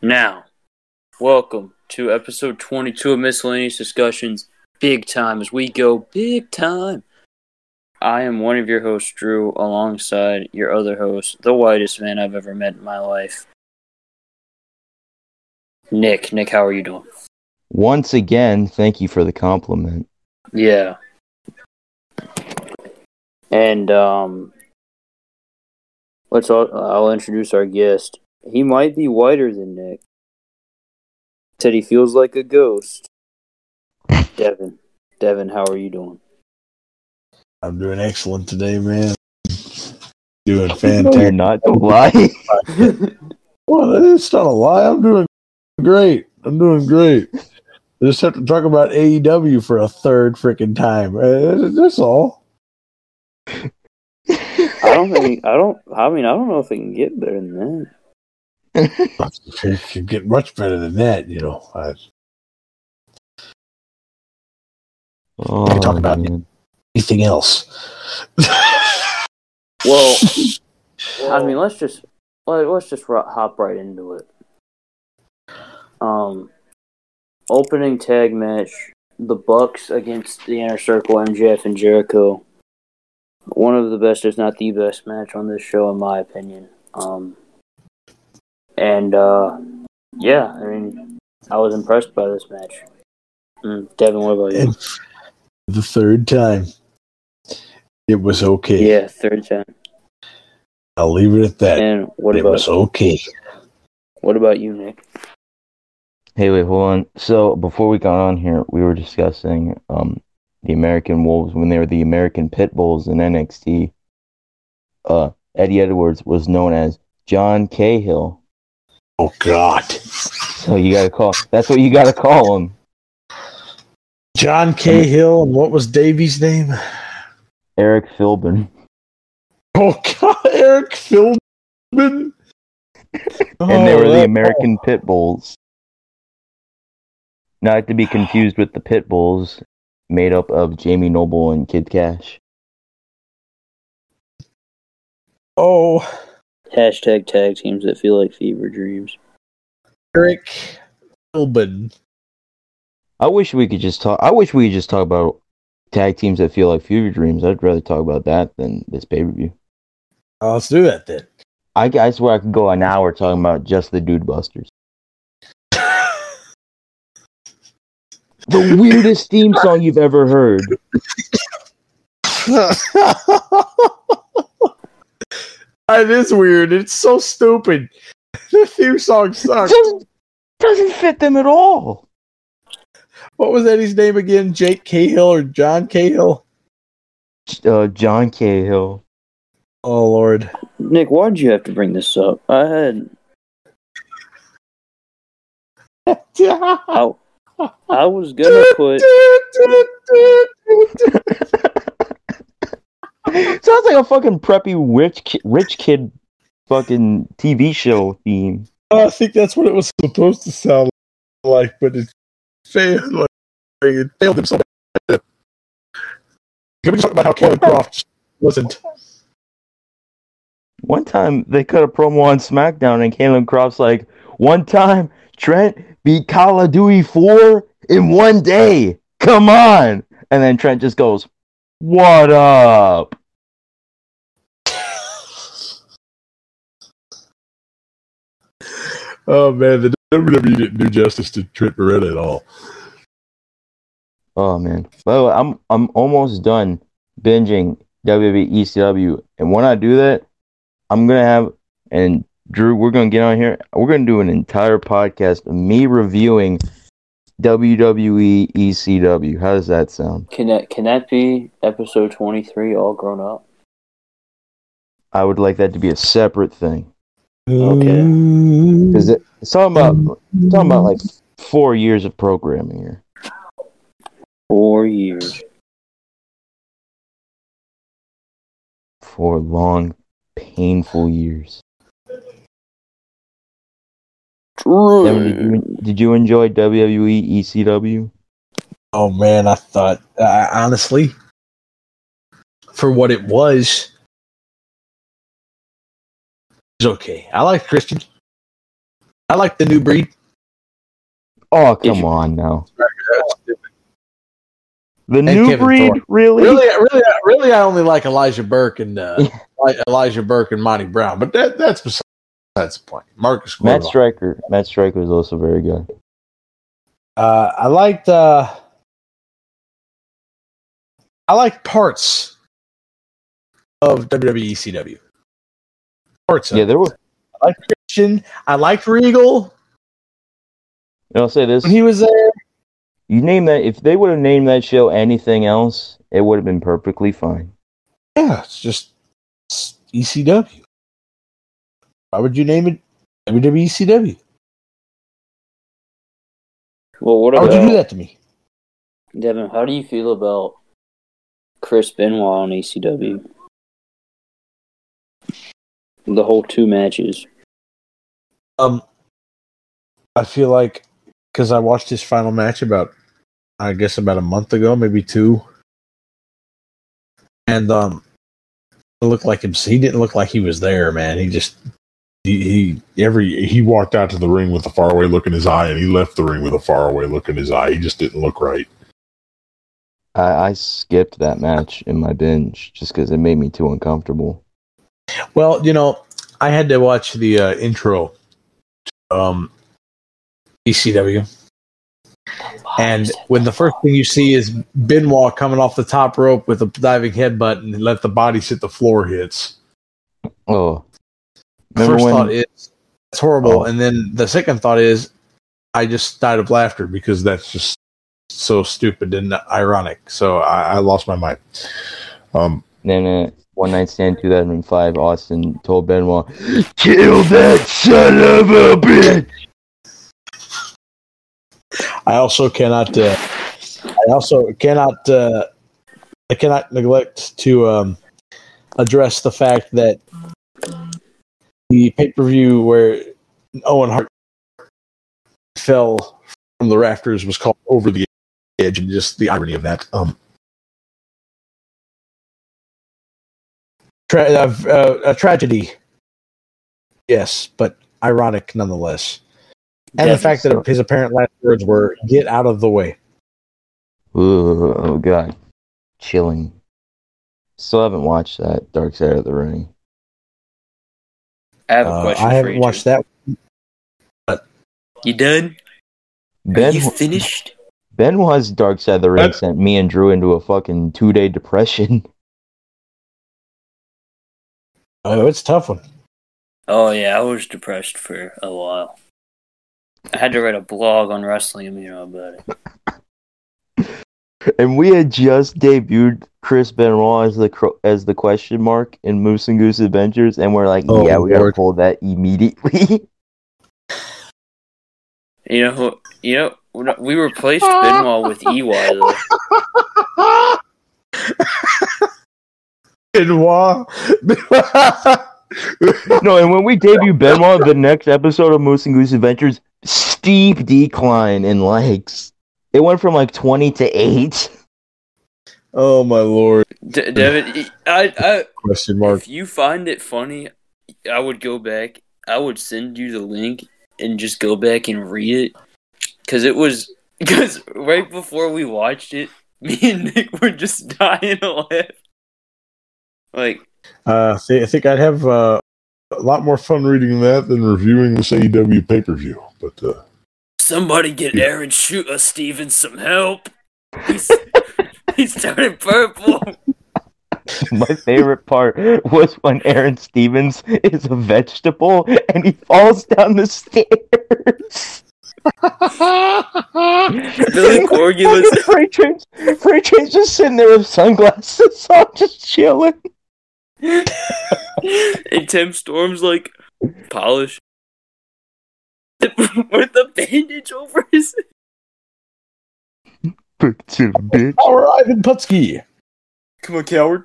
Now, welcome to episode 22 of Miscellaneous Discussions, big time, as we go big time. I am one of your hosts, Drew, alongside your other host, the whitest man I've ever met in my life, Nick. Nick, how are you doing? Once again, thank you for the compliment. Yeah. And, I'll introduce our guest. He might be whiter than Nick. Said he feels like a ghost. Devin. Devin, how are you doing? I'm doing excellent today, man. Doing fantastic. No, you're not. Don't lie. Well, it's not a lie. I'm doing great. I just have to talk about AEW for a third freaking time. That's all. I don't know if it can get better than that. It can get much better than that, you know. I can talk about anything else. Well, I mean, let's just hop right into it. Opening tag match: the Bucks against the Inner Circle, MJF and Jericho. One of the best, if not the best, match on this show, in my opinion. I mean, I was impressed by this match. Devin, what about you? And the third time, it was okay. Yeah, third time. I'll leave it at that. And What about you, Nick? Hey, wait, hold on. So before we got on here, we were discussing the American Wolves when they were the American Pit Bulls in NXT. Eddie Edwards was known as John Cahill. Oh God! So you gotta call. That's what you gotta call him. John Cahill, and what was Davey's name? Eric Philbin. Oh God, Eric Philbin. And they were the American Pit Bulls. Not to be confused with the Pit Bulls, made up of Jamie Noble and Kid Cash. Oh. Hashtag tag teams that feel like fever dreams. Eric Philbin. I wish we could just talk about tag teams that feel like fever dreams. I'd rather talk about that than this pay-per-view. Let's do that then. I swear I could go an hour talking about just the Dude Busters. The weirdest theme song you've ever heard. It is weird. It's so stupid. The theme song sucks. It doesn't fit them at all. What was Eddie's name again? Jake Cahill or John Cahill? John Cahill. Oh, Lord. Nick, why did you have to bring this up? I was gonna put. Sounds like a fucking preppy rich kid fucking TV show theme. I think that's what it was supposed to sound like, but it failed. Like, it failed himself. Can we just talk about how Kevin Croft wasn't? One time they cut a promo on SmackDown, and Kalen Croft's like, "One time Trent beat Call of Duty 4 in one day. Come on!" And then Trent just goes, "What up?" Oh man, the WWE didn't do justice to Trent Beretta at all. Oh man, well, I'm almost done binging WWE ECW, and when I do that, I'm gonna have and Drew, we're gonna get on here. We're gonna do an entire podcast of me reviewing WWE ECW. How does that sound? Can that be episode 23, all grown up? I would like that to be a separate thing. Okay. Because it's talking about like 4 years of programming here. 4 years. 4 long, painful years. Did you enjoy WWE ECW? Oh man, I thought honestly, for what it was okay. I liked Christian. I like the new breed. Oh, come on now. The new breed, really? Really, I only like Elijah Burke and Monty Brown, but that's besides the point. Marcus Matt Striker. Matt Striker is also very good. I liked parts of WWE ECW. I liked Christian. I liked Regal. And I'll say this: when he was there. You name that. If they would have named that show anything else, it would have been perfectly fine. Yeah, it's ECW. Why would you name it WWE ECW? Well, what about? How would you do that to me, Devin? How do you feel about Chris Benoit on ECW? The whole two matches. I feel like because I watched his final match about a month ago, maybe two, and it looked like him. He didn't look like he was there, man. He just he walked out to the ring with a faraway look in his eye, and he left the ring with a faraway look in his eye. He just didn't look right. I skipped that match in my binge just because it made me too uncomfortable. Well, I had to watch the intro to ECW. And when the first thing you see is Benoit coming off the top rope with a diving headbutt and let the body hit the floor hits. Oh. Thought is, it's horrible. Oh. And then the second thought is, I just died of laughter because that's just so stupid and ironic. So I lost my mind. Then One Night Stand 2005, Austin told Benoit, "Kill that son of a bitch!" I cannot neglect to address the fact that the pay-per-view where Owen Hart fell from the rafters was called Over the Edge, and just the irony of that. A tragedy, yes, but ironic nonetheless. And the fact that his apparent last words were, "Get out of the way." Ooh, oh, God. Chilling. Still haven't watched that, Dark Side of the Ring. I have a question for you. I haven't watched that one, but... You done? Are you finished? Benoit's Dark Side of the Ring sent me and Drew into a fucking 2-day depression. Oh, it's a tough one. Oh, yeah, I was depressed for a while. I had to write a blog on wrestling, about it. And we had just debuted Chris Benoit as the question mark in Moose and Goose Adventures, and we're like, we gotta pull that immediately. We replaced Benoit with EY, though. Benoit. No, and when we debuted Benoit, the next episode of Moose and Goose Adventures, steep decline in likes. It went from 20 to 8. Oh my lord, Devin! I question mark. If you find it funny, I would go back. I would send you the link and just go back and read it because right before we watched it, me and Nick were just dying of laugh. I think I'd have a lot more fun reading that than reviewing this AEW pay-per-view. But somebody get Aaron Shooter Stevens some help. He's turning purple. My favorite part was when Aaron Stevens is a vegetable and he falls down the stairs. Billy Corgula's Freight Train's just sitting there with sunglasses on, just chilling. And Tim Storm's polish with a bandage over his head. Bitch. Our Ivan Putski. Come on, coward.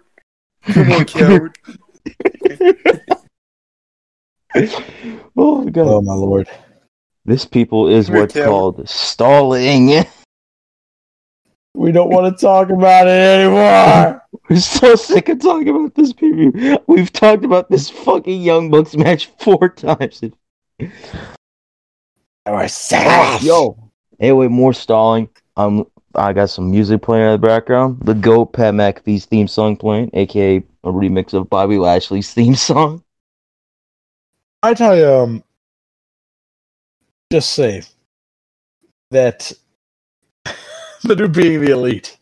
Oh, God. Oh, my Lord. This people is what's called stalling. We don't want to talk about it anymore. We're so sick of talking about this preview. We've talked about this fucking Young Bucks match 4 times. Yo. Anyway, more stalling. I got some music playing in the background. The GOAT, Pat McAfee's theme song playing, a.k.a. a remix of Bobby Lashley's theme song. I tell you, just say that the new being the elite.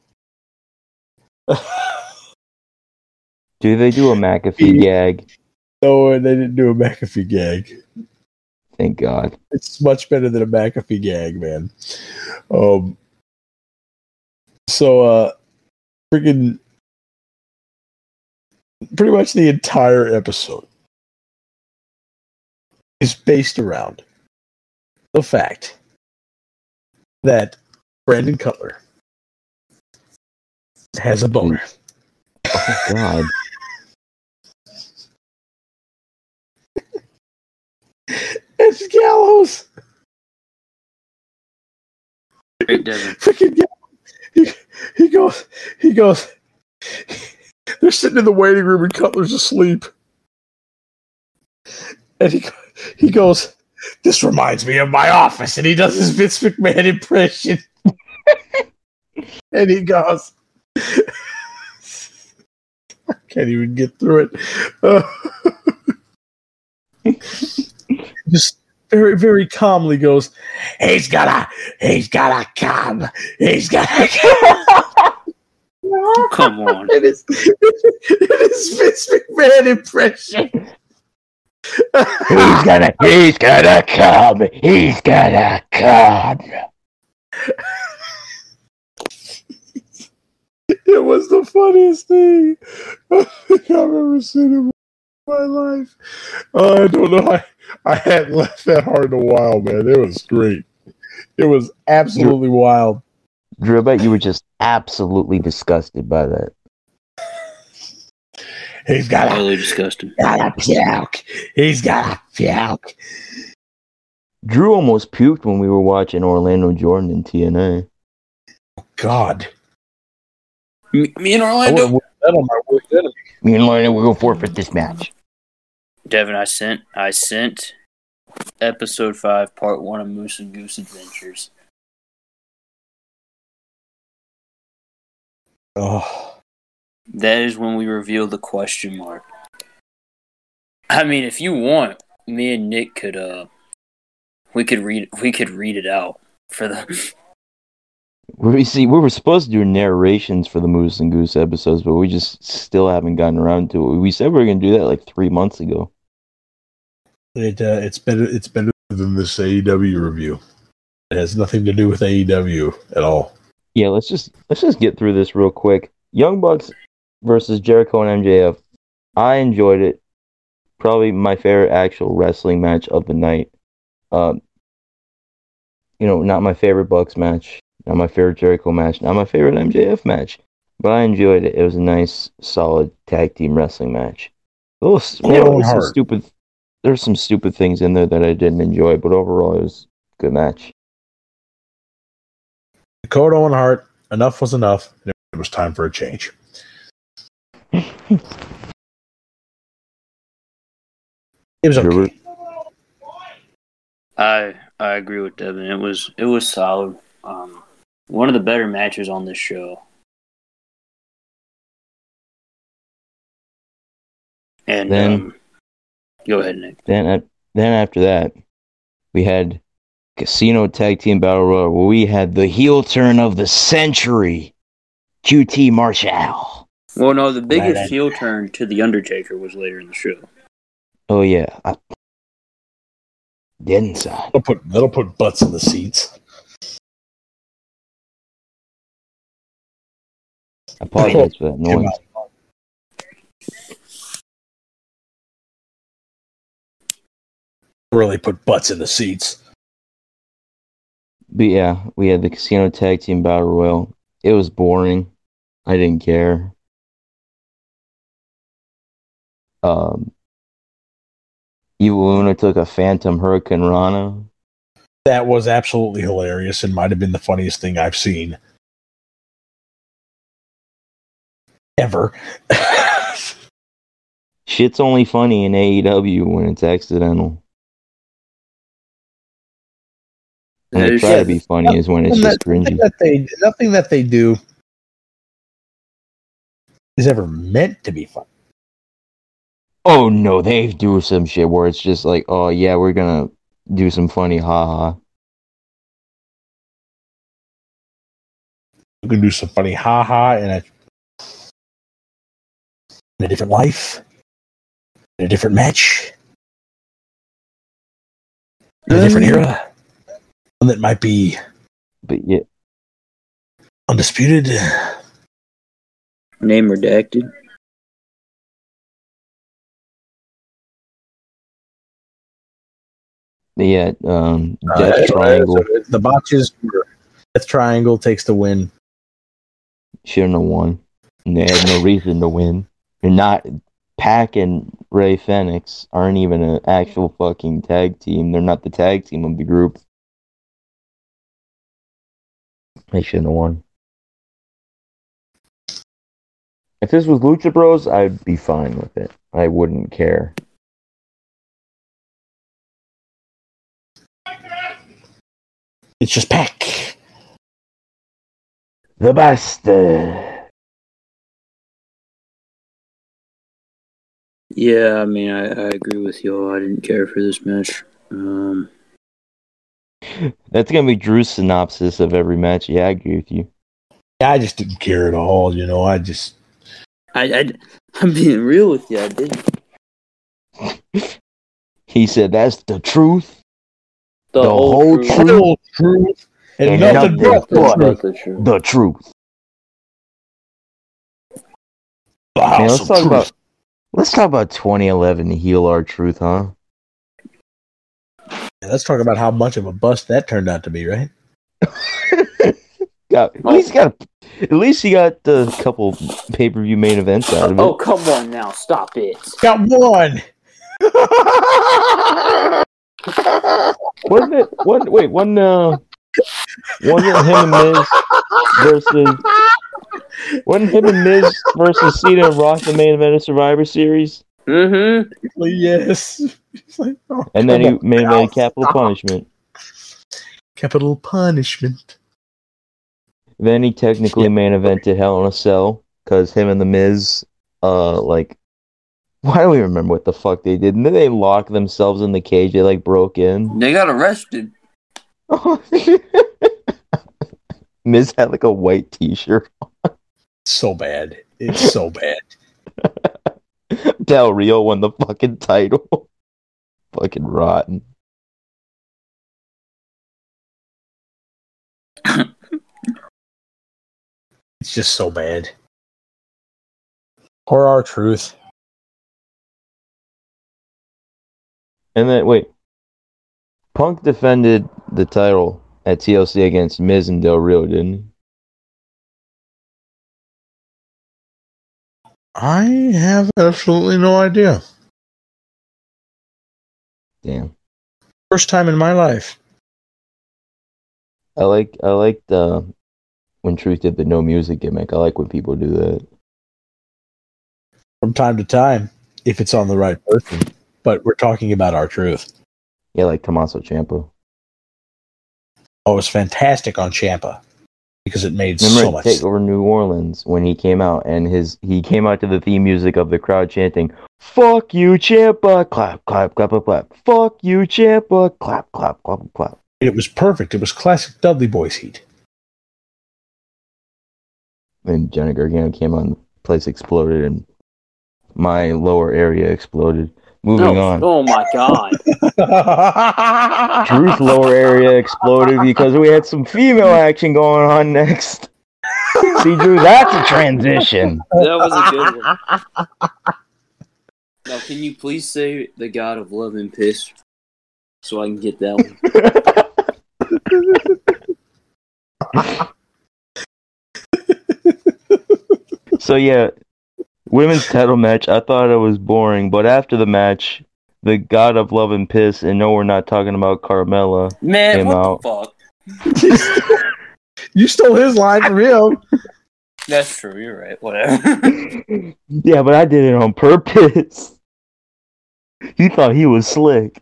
Do they do a McAfee gag? No, they didn't do a McAfee gag. Thank God. It's much better than a McAfee gag, man. So, freaking pretty much the entire episode is based around the fact that Brandon Cutler has a boner. Oh, God. It's Gallows. It doesn't. Freaking Gallows. He goes. They're sitting in the waiting room and Cutler's asleep. And he goes, "This reminds me of my office." And he does his Vince McMahon impression. And he goes, I can't even get through it. Just very, very calmly goes, he's gotta come. Come on. It is Vince McMahon impression. He's gonna come. It was the funniest thing I think I've ever seen in my life. I don't know. I hadn't laughed that hard in a while, man. It was great. It was absolutely wild. Drew, I bet you were just absolutely disgusted by that. He's got totally disgusted. He's got a puke. Drew almost puked when we were watching Orlando Jordan in TNA. Oh, God. Me and Orlando. Me and Orlando will go forfeit this match. Devin, I sent episode 5, part 1 of Moose and Goose Adventures. Oh. That is when we reveal the question mark. I mean, if you want, me and Nick could we could read it out for the. We were supposed to do narrations for the Moose and Goose episodes, but we just still haven't gotten around to it. We said we were going to do that like 3 months ago. It's better than this AEW review. It has nothing to do with AEW at all. Yeah, let's just get through this real quick. Young Bucks versus Jericho and MJF. I enjoyed it. Probably my favorite actual wrestling match of the night. Not my favorite Bucks match. Not my favorite Jericho match. Not my favorite MJF match. But I enjoyed it. It was a nice, solid tag team wrestling match. There's some stupid things in there that I didn't enjoy, but overall it was a good match. Dakota and Hart, enough was enough. And it was time for a change. It was okay. I agree with Devin. It was solid. One of the better matches on this show. And then, go ahead, Nick. Then after that, we had Casino Tag Team Battle Royal, where we had the heel turn of the century, QT Marshall. Well, no, the biggest heel turn to The Undertaker was later in the show. Oh, yeah. Didn't I? That'll put butts in the seats. I apologize for that noise. Really put butts in the seats. But yeah, we had the Casino Tag Team Battle Royal. It was boring. I didn't care. Evil Luna took a Phantom Hurricane Rana. That was absolutely hilarious and might have been the funniest thing I've seen ever. Shit's only funny in AEW when it's accidental. When they try to be funny is when it's just cringy. Nothing that they do is ever meant to be funny. Oh, no, they do some shit where it's just like, oh, yeah, we're going to do some funny ha-ha. We can do some funny ha-ha in a different life, in a different match, in a different era. One that might be undisputed. Name redacted. Yeah, Death Triangle. The botches were Death Triangle takes the win. Shouldn't have won. And they had no reason to win. They're not. Pac and Ray Fenix aren't even an actual fucking tag team. They're not the tag team of the group. They shouldn't have won. If this was Lucha Bros, I'd be fine with it. I wouldn't care. It's just Pac. The bastard. Yeah, I mean, I agree with you all. I didn't care for this match. That's going to be Drew's synopsis of every match. Yeah, I agree with you. I just didn't care at all, you know. I'm being real with you. I didn't. He said, that's the truth. The whole truth. And nothing but the truth. The truth. Man, let's talk about 2011 to heal our truth, huh? Yeah, let's talk about how much of a bust that turned out to be, right? At least he got a couple pay-per-view main events out of it. Oh, come on now. Stop it. Got one. Wasn't it? Wasn't him and Miz versus? Wasn't him and Miz versus Cena and Rock the main event of Survivor Series? Mm-hmm. Yes. Like, oh, and then he main event Capital Punishment. Capital Punishment. Then he technically main evented Hell in a Cell because him and the Miz, Why don't we remember what the fuck they did? And then they locked themselves in the cage. They, broke in. They got arrested. Oh, Miz had, a white t-shirt on. So bad. It's so bad. Del Rio won the fucking title. Fucking rotten. It's just so bad. For our truth. And then, Punk defended the title at TLC against Miz and Del Rio, didn't he? I have absolutely no idea. Damn. First time in my life. I like when Truth did the no music gimmick. I like when people do that. From time to time, if it's on the right person. But we're talking about our truth. Yeah, like Tommaso Ciampa. Oh, it was fantastic on Ciampa because it made so much. Remember TakeOver New Orleans when he came out and he came out to the theme music of the crowd chanting, "Fuck you, Ciampa!" Clap, clap, clap, clap, clap. "Fuck you, Ciampa!" Clap, clap, clap, clap. It was perfect. It was classic Dudley Boyz heat. And Johnny Gargano came on, the place exploded, and my lower area exploded. Moving on. Oh my god. Drew's lower area exploded because we had some female action going on next. See, Drew, that's a transition. That was a good one. Now, can you please say the God of Love and Piss so I can get that one? So, yeah. Women's title match, I thought it was boring, but after the match, the God of Love and Piss, and no, we're not talking about Carmella, came out. Man, what the fuck? You stole his line from him. That's true, you're right, whatever. Yeah, but I did it on purpose. He thought he was slick.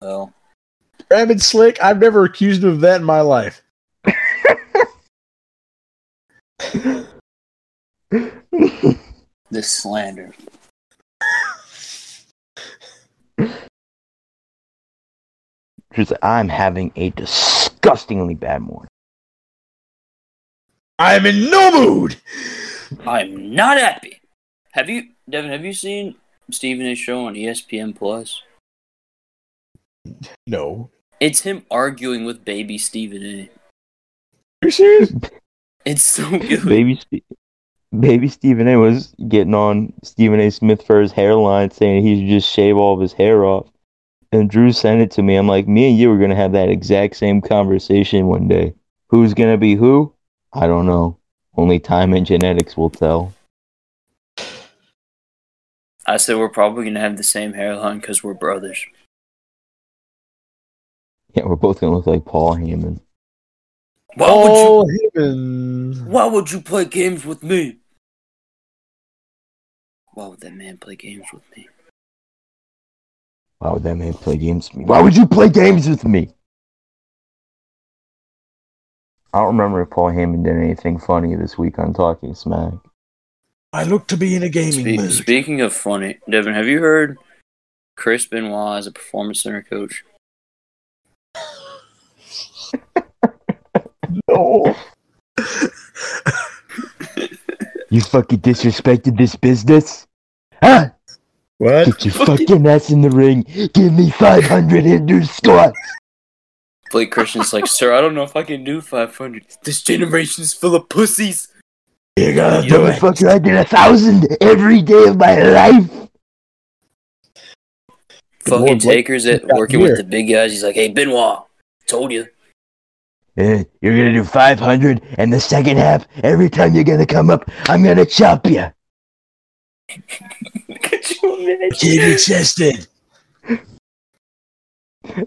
Well, Rabid Slick, I've never accused him of that in my life. This slander. I'm having a disgustingly bad morning. I'm in no mood. I'm not happy. Have you, Devin? Have you seen Stephen A's show on ESPN Plus? No. It's him arguing with Baby Stephen A. Are you serious? It's so good. Baby Stephen A was getting on Stephen A. Smith for his hairline, saying he should just shave all of his hair off. And Drew sent it to me. I'm like, me and you are going to have that exact same conversation one day. Who's going to be who? I don't know. Only time and genetics will tell. I said we're probably going to have the same hairline because we're brothers. Yeah, we're both going to look like Paul Heyman. Why would you play games with me? Why would that man play games with me? Why would that man play games with me? Why would you play games with me? I don't remember if Paul Heyman did anything funny this week on Talking Smack. I look to be in a gaming mood. Speaking of funny, Devin, have you heard Chris Benoit as a Performance Center coach? No. You fucking disrespected this business? Huh? What? Get your fucking ass in the ring. Give me 500 Hindu squats. Blake Christian's like, sir, I don't know if I can do 500. This generation is full of pussies. You gotta do it. Fucker, I did 1,000 every day of my life. Fucking Taker's at working with the big guys. He's like, hey, Benoit, told you. You're gonna do 500, and the second half, every time you're gonna come up, I'm gonna chop you. Get chested.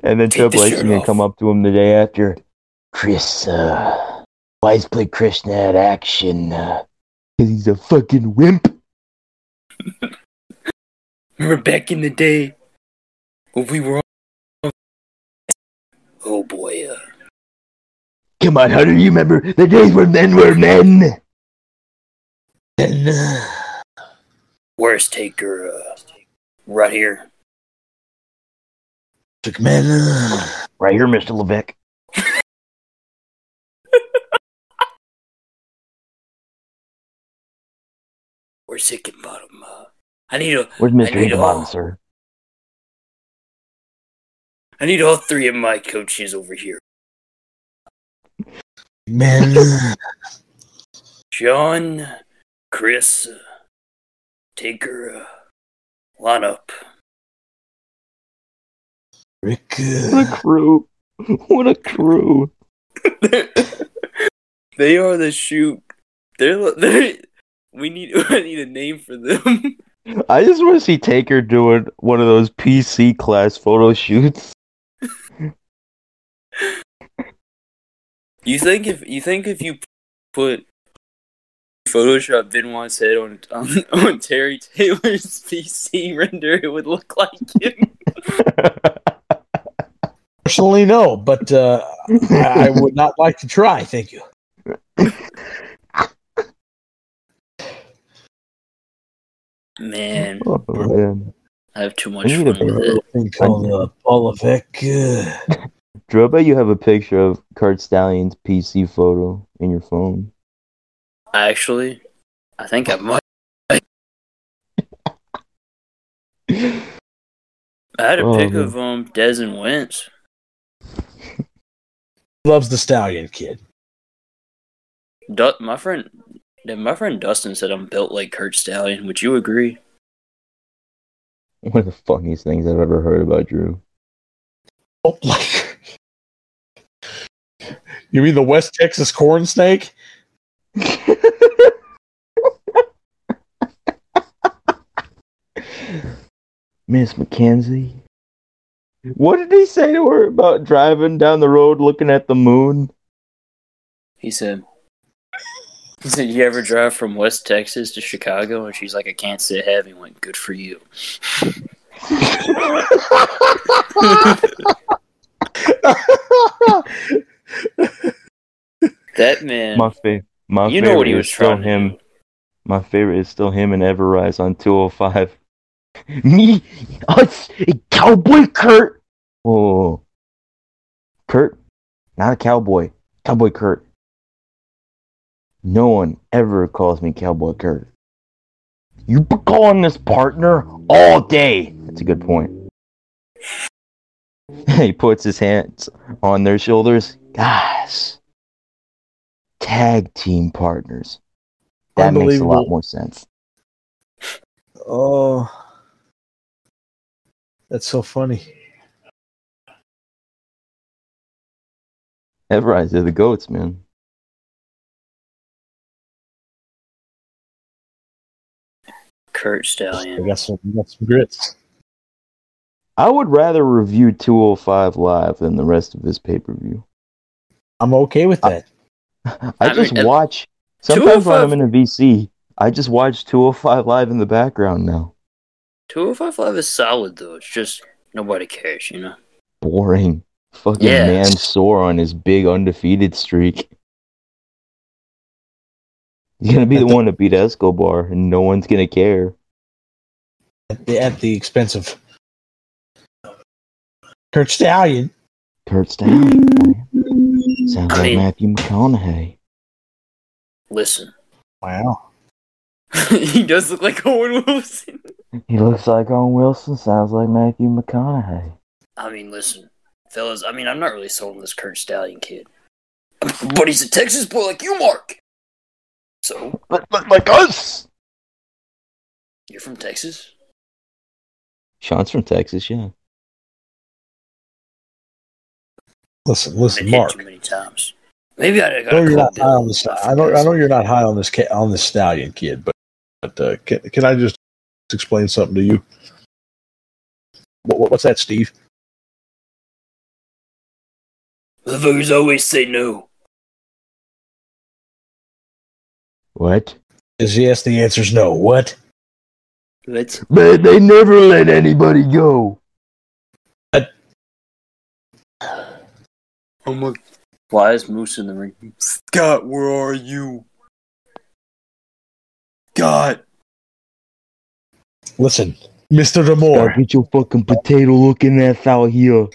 And then Triple H is going to come up to him the day after. Chris, why is Blake Christian at action? Because he's a fucking wimp. Remember back in the day when we were on... Oh boy. Come on, Hunter, you remember the days when men were men? And, Where's Taker? Right here. McMahon. Right here, Mr. Levesque. Where's Hickenbottom? Where's Mr. Hickenbottom, sir? I need all three of my coaches over here. McMahon. John, Chris... Taker, lineup. Rick. What a crew. What a crew. They are the shoot. I need a name for them. I just want to see Taker doing one of those PC class photo shoots. You think if you put Photoshop Benoit's head on Terry Taylor's PC render, it would look like him. Personally, no, but I would not like to try. Thank you. Man, oh, man. I have too much fun with it. I think Paul Levesque. Drew, I bet you have a picture of Kurt Stallion's PC photo in your phone. Actually, I think I might. I had a pick of Dez and Wentz. Loves the Stallion kid. My friend Dustin said I'm built like Kurt Stallion. Would you agree? One of the funniest things I've ever heard about Drew. Oh, like you mean the West Texas corn snake? Miss McKenzie, what did he say to her about driving down the road looking at the moon? He said, you ever drive from West Texas to Chicago? And she's like, I can't sit heavy. He went, good for you. That man. My favorite, what he was trying to do. My favorite is still him and Everrise on 205. Me, us, Cowboy Kurt. Oh, Kurt, not a cowboy. Cowboy Kurt. No one ever calls me Cowboy Kurt. You've been calling this partner all day. That's a good point. He puts his hands on their shoulders. Guys, tag team partners. That makes a lot more sense. Oh, that's so funny. Everrise, they're the goats, man. Kurt Stallion. I got some grits. I would rather review 205 Live than the rest of this pay-per-view. I'm okay with that. I mean, watch. Sometimes when I'm in a VC, I just watch 205 Live in the background now. 205 Live is solid, though. It's just nobody cares, you know? Boring. Fucking man sore on his big undefeated streak. He's going to be the one to beat Escobar, and no one's going to care. At the expense of Kurt Stallion. Kurt Stallion. Sounds like Matthew McConaughey. Listen. Wow. He does look like Owen Wilson. He looks like Owen Wilson, sounds like Matthew McConaughey. I mean, listen, fellas, I'm not really sold on this Kurt Stallion kid. But he's a Texas boy like you, Mark. So, but like us! You're from Texas? Sean's from Texas, yeah. Listen, Mark. I've been hit too many times. Maybe I got I know you're not high on this Stallion kid, but can I just explain something to you? What's that, Steve? Motherfuckers always say no. What? Is yes? The answer's no. What? Man, they never let anybody go. What? Oh my. Why is Moose in the ring? Scott, where are you? God. Listen, Mr. Damore. Get your fucking potato looking ass out here.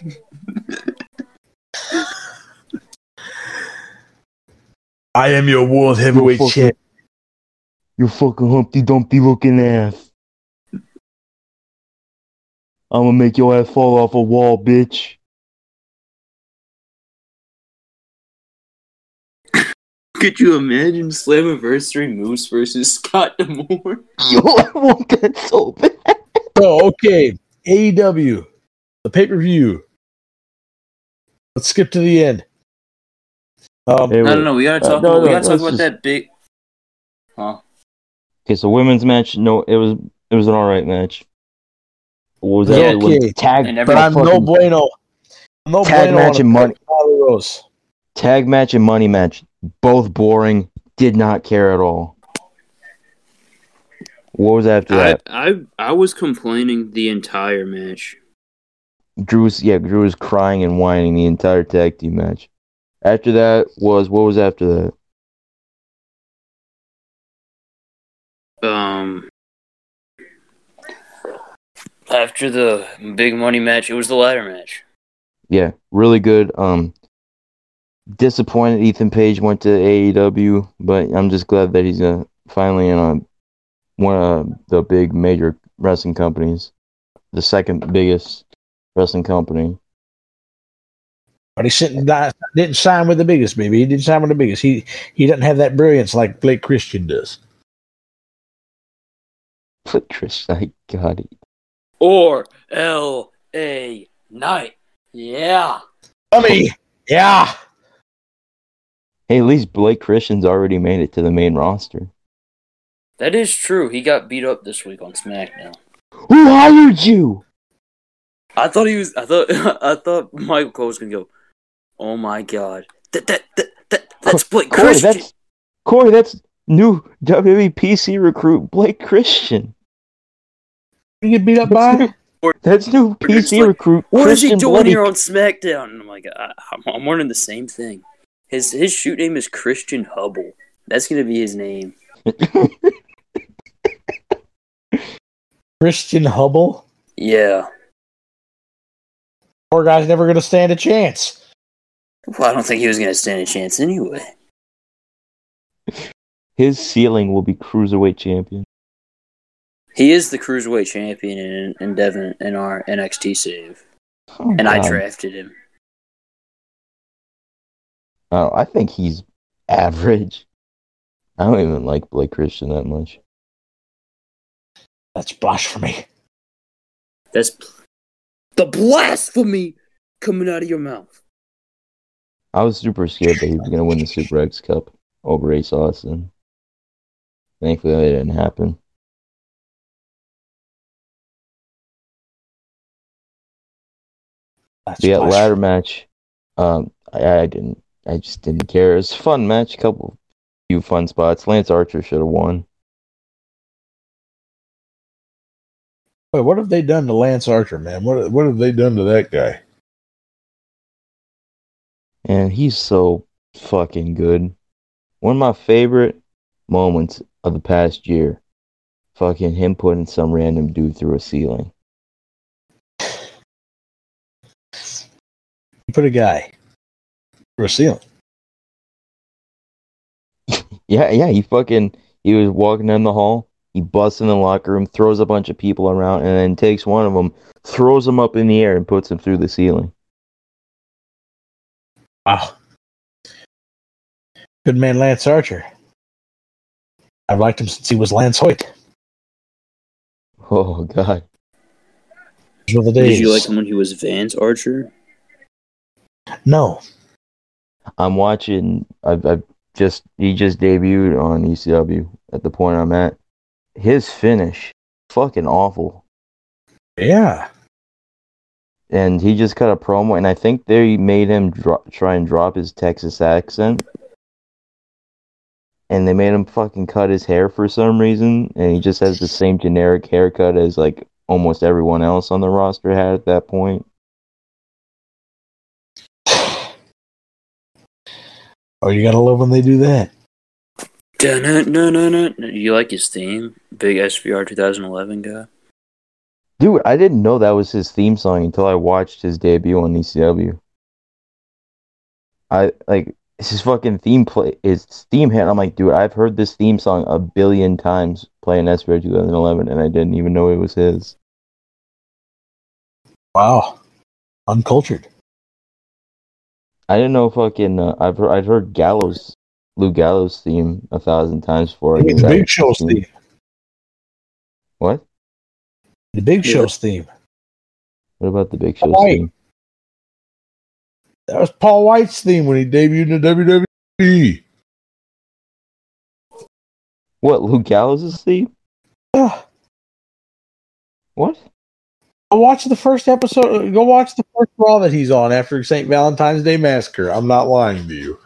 I am your world heavyweight champ. You fucking Humpty Dumpty looking ass. I'm gonna make your ass fall off a wall, bitch. Could you imagine Slammiversary Moose versus Scott D'Amore? Yo, I want that so bad. Oh, okay. AEW. The pay-per-view. Let's skip to the end. We gotta talk about that big... Huh? Okay, so women's match, no, it was an alright match. What was that? Okay. Tag, but I'm no bueno. No tag bueno match and money. Tag match and money match. Both boring, did not care at all. What was after that? I was complaining the entire match. Drew was crying and whining the entire tag team match. After that was, what was after that? After the big money match, it was the ladder match. Yeah, really good. Disappointed Ethan Page went to AEW, but I'm just glad that he's finally in one of the big major wrestling companies, the second biggest wrestling company. But he didn't sign with the biggest, baby. He didn't sign with the biggest. He doesn't have that brilliance like Blake Christian does. Blake Christian, I got it. Or L.A. Knight. Yeah. Dummy. Yeah. Hey, at least Blake Christian's already made it to the main roster. That is true. He got beat up this week on SmackDown. Who hired you? I thought Michael Cole was gonna go, oh my god. That's Blake Christian. Corey, that's new WWE PC recruit Blake Christian. You get beat up by That's new PC like, recruit. What Christian is he doing Bloody here on SmackDown? And I'm like, I'm wondering the same thing. His shoot name is Christian Hubble. That's gonna be his name. Christian Hubble? Yeah. Poor guy's never gonna stand a chance. Well, I don't think he was gonna stand a chance anyway. His ceiling will be cruiserweight champion. He is the cruiserweight champion in Devon in our NXT save. Oh, and God. I drafted him. Oh, I think he's average. I don't even like Blake Christian that much. That's blasphemy. That's the blasphemy coming out of your mouth. I was super scared that he was going to win the Super X Cup over Ace Austin. Thankfully, that didn't happen. Yeah, ladder match. I just didn't care. It was a fun match. A few fun spots. Lance Archer should have won. Wait, what have they done to Lance Archer, man? What have they done to that guy? And he's so fucking good. One of my favorite moments of the past year. Fucking him putting some random dude through a ceiling. You put a guy through a ceiling. Yeah, he was walking down the hall, he busts in the locker room, throws a bunch of people around, and then takes one of them, throws them up in the air, and puts them through the ceiling. Wow. Good man, Lance Archer. I've liked him since he was Lance Hoyt. Oh, God. Those were the days. Did you like him when he was Vance Archer? No. I'm watching... He just debuted on ECW at the point I'm at. His finish, fucking awful. Yeah. And he just cut a promo, and I think they made him try and drop his Texas accent. And they made him fucking cut his hair for some reason, and he just has the same generic haircut as, like, almost everyone else on the roster had at that point. Oh, you gotta love when they do that. You like his theme? Big SVR 2011 guy? Dude, I didn't know that was his theme song until I watched his debut on ECW. His fucking theme play, his theme hit. I'm like, dude, I've heard this theme song 1 billion times playing SVR 2011, and I didn't even know it was his. Wow. Uncultured. I didn't know fucking... I've heard Lou Gallows' theme 1,000 times before. It's the Big Show's theme. What? The Big Show's theme. What about the Big Show's theme? That was Paul White's theme when he debuted in the WWE. What, Lou Gallows' theme? Yeah. What? Go watch the first Raw that he's on after St. Valentine's Day Massacre. I'm not lying to you.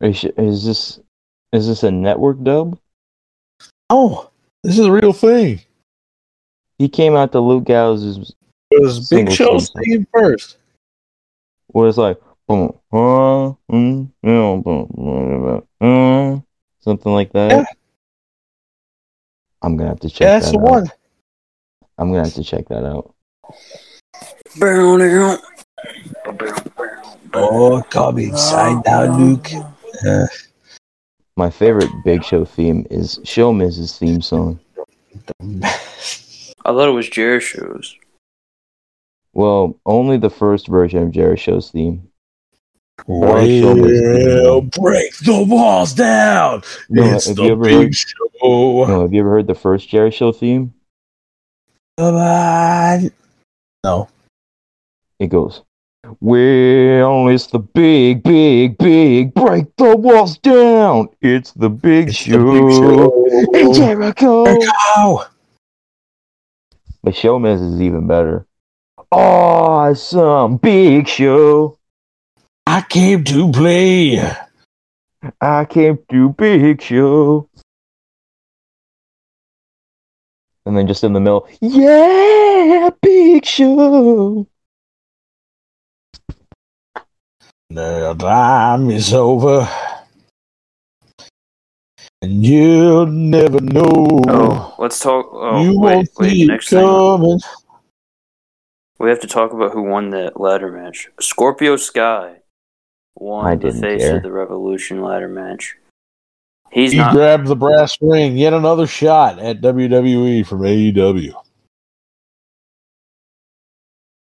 Is this a network dub? Oh, this is a real thing. He came out to Luke Gallows' it was Big Show theme first. Well, it's like something like that. Yeah. I'm gonna have to check. Yeah, that's the one. I'm going to have to check that out. Oh, come inside now, Luke. My favorite Big Show theme is Show Miz's theme song. I thought it was Jarrett Show's. Well, only the first version of Jarrett Show's theme. We'll break the walls down. No, it's the Big Show. No, have you ever heard the first Jarrett Show theme? No. It goes, well, it's the big, break the walls down. It's the Big Show. In Jericho. But Show Miz is even better. Awesome Big Show. I came to play. I came to Big Show. And then just in the middle, yeah, Big Show. The time is over, and you'll never know. Oh, let's talk. Oh, you wait, next coming. Thing. We have to talk about who won that ladder match. Scorpio Sky won the face of the Revolution ladder match. He grabbed the brass ring. Yet another shot at WWE from AEW.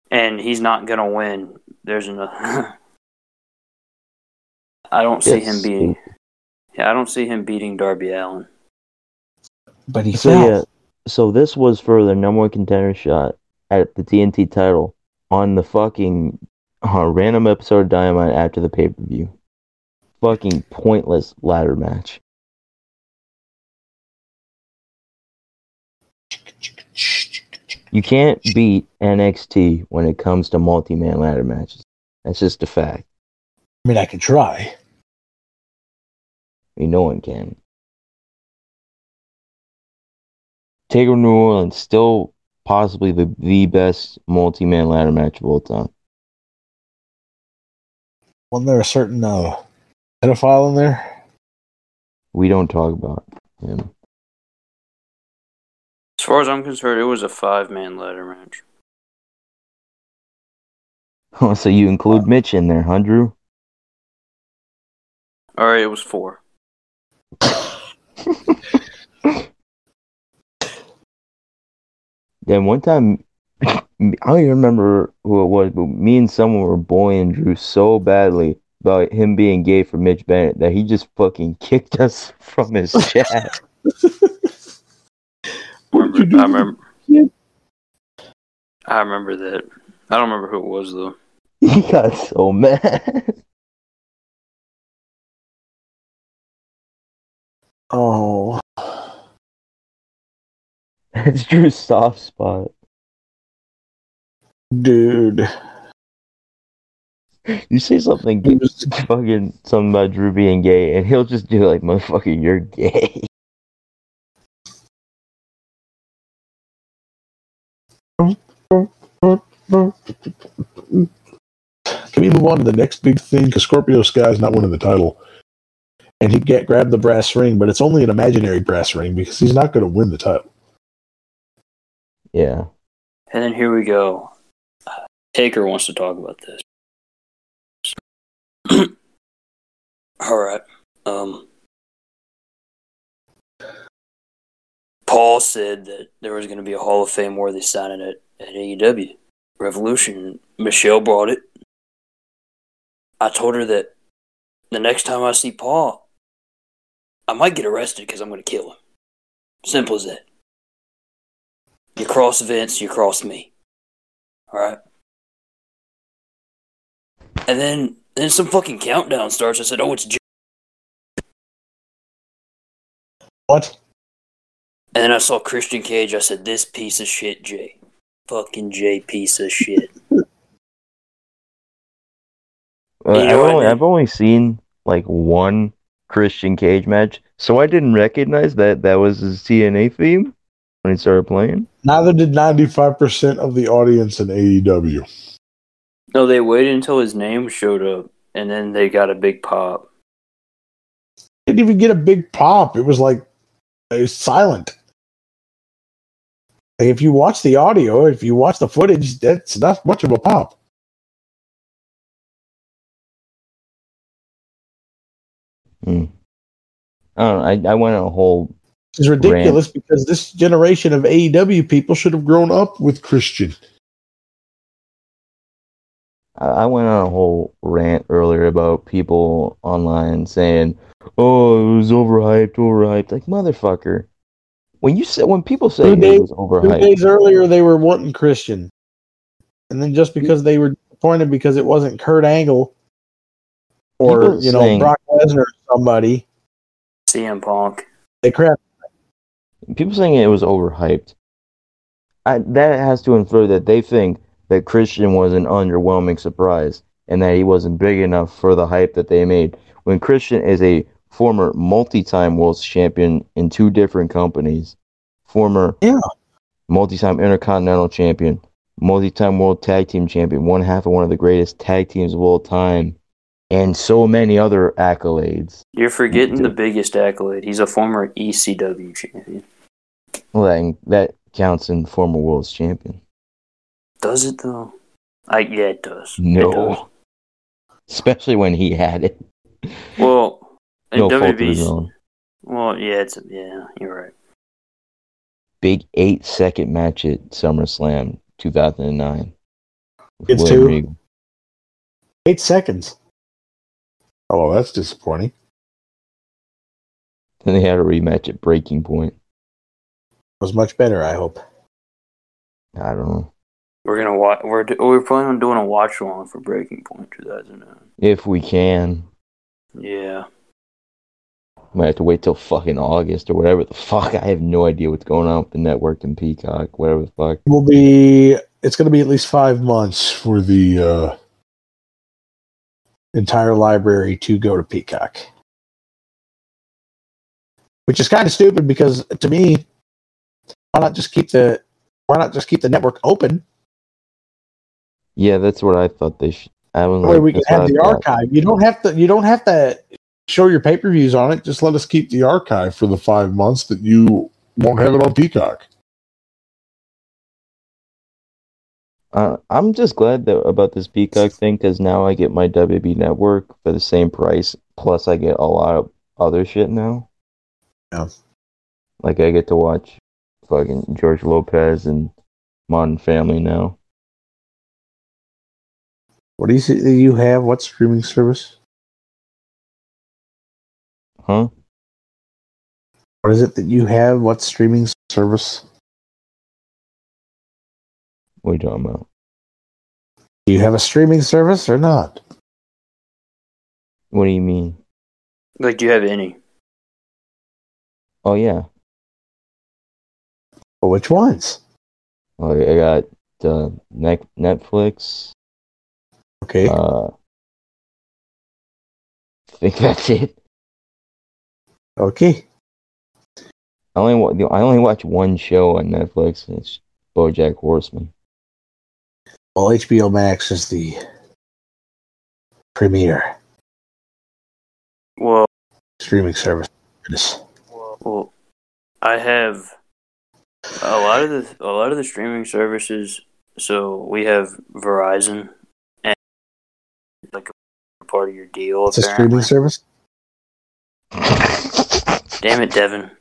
And he's not going to win. There's another. I don't see him beating Darby Allin. But he fell. So this was for the number one contender shot at the TNT title on the fucking random episode of Dynamite after the pay-per-view. Fucking pointless ladder match. You can't beat NXT when it comes to multi-man ladder matches. That's just a fact. I mean, I can try. I mean, no one can. Taker New Orleans, still possibly the best multi-man ladder match of all time. Wasn't there a certain pedophile in there? We don't talk about him. As far as I'm concerned, it was a 5-man ladder match. Oh, so you include Mitch in there, huh, Drew? Alright, it was 4. Then one time, I don't even remember who it was, but me and someone were bullying Drew so badly about him being gay for Mitch Bennett that he just fucking kicked us from his chat. I remember that. I don't remember who it was, though. He got so mad. Oh. That's Drew's soft spot. Dude. You say something fucking something about Drew being gay, and he'll just do like, motherfucker, you're gay. Can we move on to the next big thing? Because Scorpio Sky's not winning the title. And he grabbed the brass ring, but it's only an imaginary brass ring because he's not going to win the title. Yeah. And then here we go. Taker wants to talk about this. Alright. Paul said that there was going to be a Hall of Fame worthy signing at AEW Revolution. Michelle brought it. I told her that the next time I see Paul, I might get arrested because I'm going to kill him. Simple as that. You cross Vince, you cross me. Alright? And then some fucking countdown starts. I said, oh, it's June. What? And then I saw Christian Cage. I said, this piece of shit, Jay. Fucking Jay piece of shit. I've only seen, like, one Christian Cage match, so I didn't recognize that was his TNA theme when he started playing. Neither did 95% of the audience in AEW. No, they waited until his name showed up, and then they got a big pop. They didn't even get a big pop. It was like, it was silent. Like, if you watch the audio, if you watch the footage, that's not much of a pop. I don't know, I went on a whole It's ridiculous rant. Because this generation of AEW people should have grown up with Christian. I went on a whole rant earlier about people online saying, "Oh, it was overhyped." Like, motherfucker, when people say it was overhyped, 2 days earlier they were wanting Christian, and then just because they were disappointed because it wasn't Kurt Angle or Brock Lesnar or somebody, CM Punk, they crap. People saying it was overhyped. That has to infer that they think that Christian was an underwhelming surprise and that he wasn't big enough for the hype that they made. When Christian is a former multi-time world champion in 2 different companies, former multi-time Intercontinental Champion, multi-time World Tag Team Champion, one half of one of the greatest tag teams of all time, and so many other accolades. You're forgetting the biggest accolade. He's a former ECW champion. Well, that counts in former World's Champion. Does it, though? Yeah, it does. No. It does. Especially when he had it. Well, in WWE's... Well, yeah, you're right. Big 8-second match at SummerSlam 2009. It's William Regal. 8 seconds. Oh, that's disappointing. Then they had a rematch at Breaking Point. It was much better, I hope. I don't know. We're gonna watch. We're planning on doing a watch along for Breaking Point 2009. If we can. Yeah. Might have to wait till fucking August or whatever the fuck. I have no idea what's going on with the network and Peacock, whatever the fuck. It's going to be at least 5 months for the entire library to go to Peacock. Which is kind of stupid because, to me, why not just keep the network open? Yeah, that's what I thought they should. We can have the archive. You don't have to show your pay-per-views on it. Just let us keep the archive for the 5 months that you won't have it on Peacock. I'm just glad about this Peacock thing because now I get my WB Network for the same price. Plus, I get a lot of other shit now. Yeah, like I get to watch fucking George Lopez and Modern Family now. What do you have? What streaming service? Huh? What is it that you have? What streaming service? What are you talking about? Do you have a streaming service or not? What do you mean? Like, do you have any? Oh, yeah. Well, which ones? Oh, I got Netflix. Okay. I think that's it. Okay. I only watch one show on Netflix, and it's BoJack Horseman. Well, HBO Max is the premier. Well, streaming service. Well, I have a lot of the streaming services. So we have Verizon, and like a part of your deal. It's apparently a streaming service. Damn it, Devin.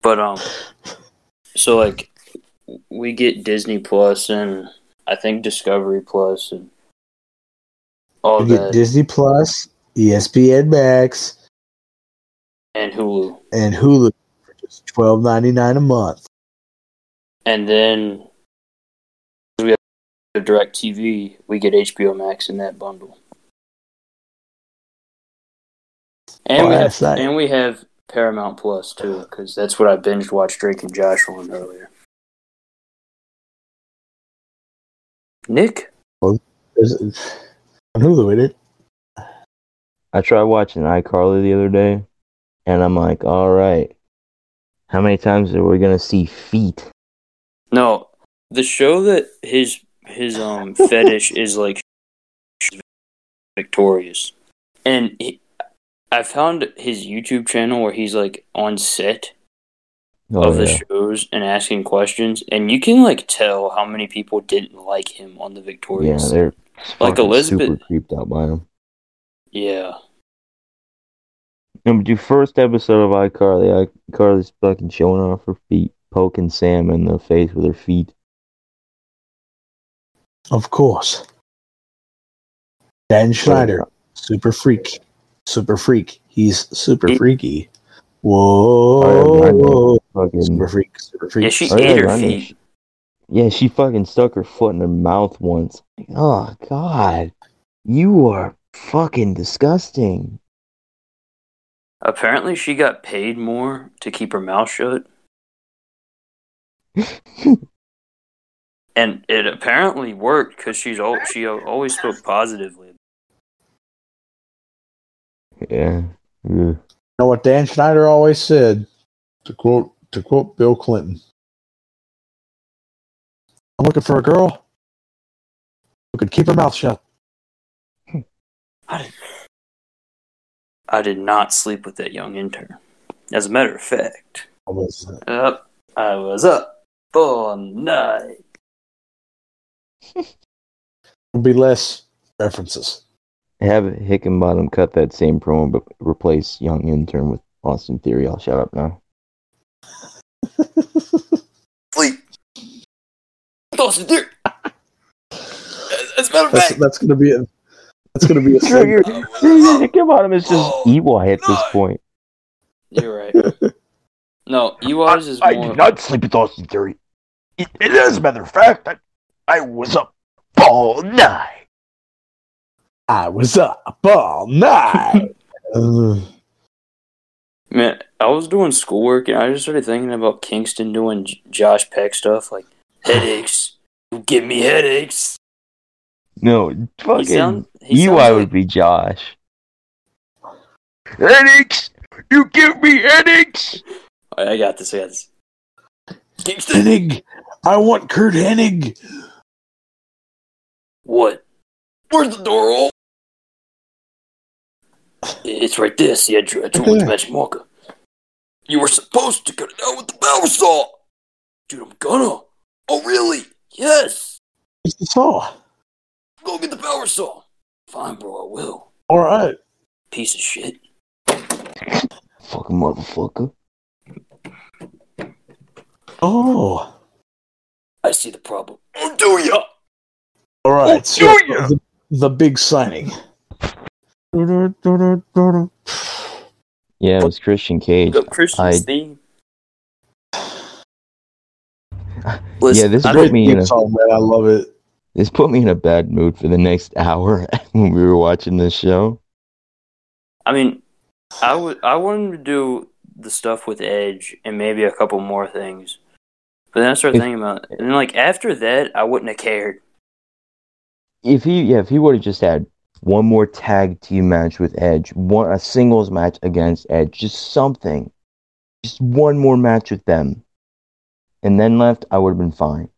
But so like we get Disney Plus and I think Discovery Plus and all that. We get Disney Plus, ESPN Max, and Hulu. And Hulu for just $12.99 a month. And then DirecTV, we get HBO Max in that bundle, and we have Paramount Plus too, because that's what I binge watched Drake and Josh on earlier. Nick, well, on Hulu, isn't it? I tried watching iCarly the other day, and I'm like, all right, how many times are we gonna see feet? No, the show that his fetish is like victorious, and I found his YouTube channel where he's like on set of the shows and asking questions, and you can like tell how many people didn't like him on the Victorious. Yeah, they're like Elizabeth super creeped out by him. Yeah. The first episode of iCarly, iCarly's fucking showing off her feet, poking Sam in the face with her feet. Of course. Dan Schneider, super freak. He's super freaky. Whoa. Super freak. Yeah, she ate her feet. Yeah, she fucking stuck her foot in her mouth once. Oh, God. You are fucking disgusting. Apparently she got paid more to keep her mouth shut. And it apparently worked because she always spoke positively. Yeah. You know what Dan Schneider always said, to quote Bill Clinton, "I'm looking for a girl who could keep her mouth shut." I did not sleep with that young intern. As a matter of fact, I was up all night. There'll be less references. Have Hickenbottom cut that same promo, but replace young intern with Austin Theory. I'll shut up now. Sleep. Austin Theory. As a matter of fact, that's going to be it. It's going to be a trigger. Hickenbottom is just EY at this point. You're right. No, EY is more... I did not sleep with Austin Theory. It is a matter of fact. I was up all night. Man, I was doing schoolwork, and I just started thinking about Kingston doing Josh Peck stuff, like, headaches. You give me headaches. No, fucking EY would be Josh. Headaches! You give me headaches! Right, I got this. Hennig! I want Kurt Hennig! What? Where's the door hole? It's right there, see, I drew with the magic marker. You were supposed to cut it out with the power saw! Dude, I'm gonna! Oh, really? Yes! It's the saw. Go get the power saw. Fine, bro, I will. Alright. Piece of shit. Fucking motherfucker. Oh. I see the problem. Oh, do ya? Alright, so the big signing. Yeah, it was Christian Cage. Christian's theme. Listen, yeah, this put me in a... song, man. I love it. This put me in a bad mood for the next hour when we were watching this show. I mean, I wanted to do the stuff with Edge and maybe a couple more things. But then I started thinking about it. And then, like, after that, I wouldn't have cared. If he would have just had one more tag team match with Edge, a singles match against Edge, just something. Just one more match with them. And then left, I would have been fine.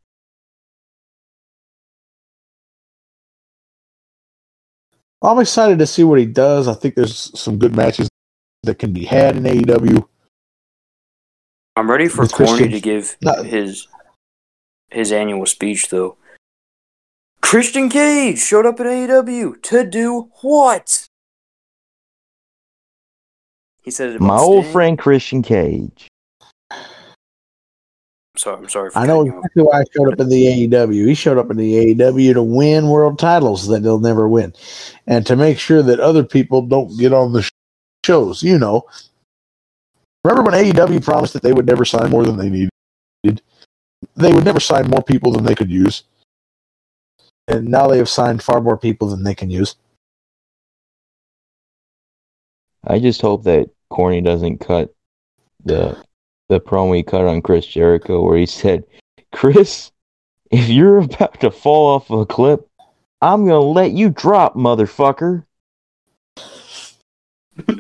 I'm excited to see what he does. I think there's some good matches that can be had in AEW. I'm ready for Corny to give his annual speech, though. Christian Cage showed up at AEW to do what? He said it. My old friend Christian Cage. I'm sorry. I know exactly why I showed up in the AEW. He showed up in the AEW to win world titles that they'll never win, and to make sure that other people don't get on the shows. You know, remember when AEW promised that they would never sign more than they needed? They would never sign more people than they could use, and now they have signed far more people than they can use. I just hope that Corny doesn't cut the promo he cut on Chris Jericho where he said, "Chris, if you're about to fall off a cliff, I'm going to let you drop, motherfucker." Well,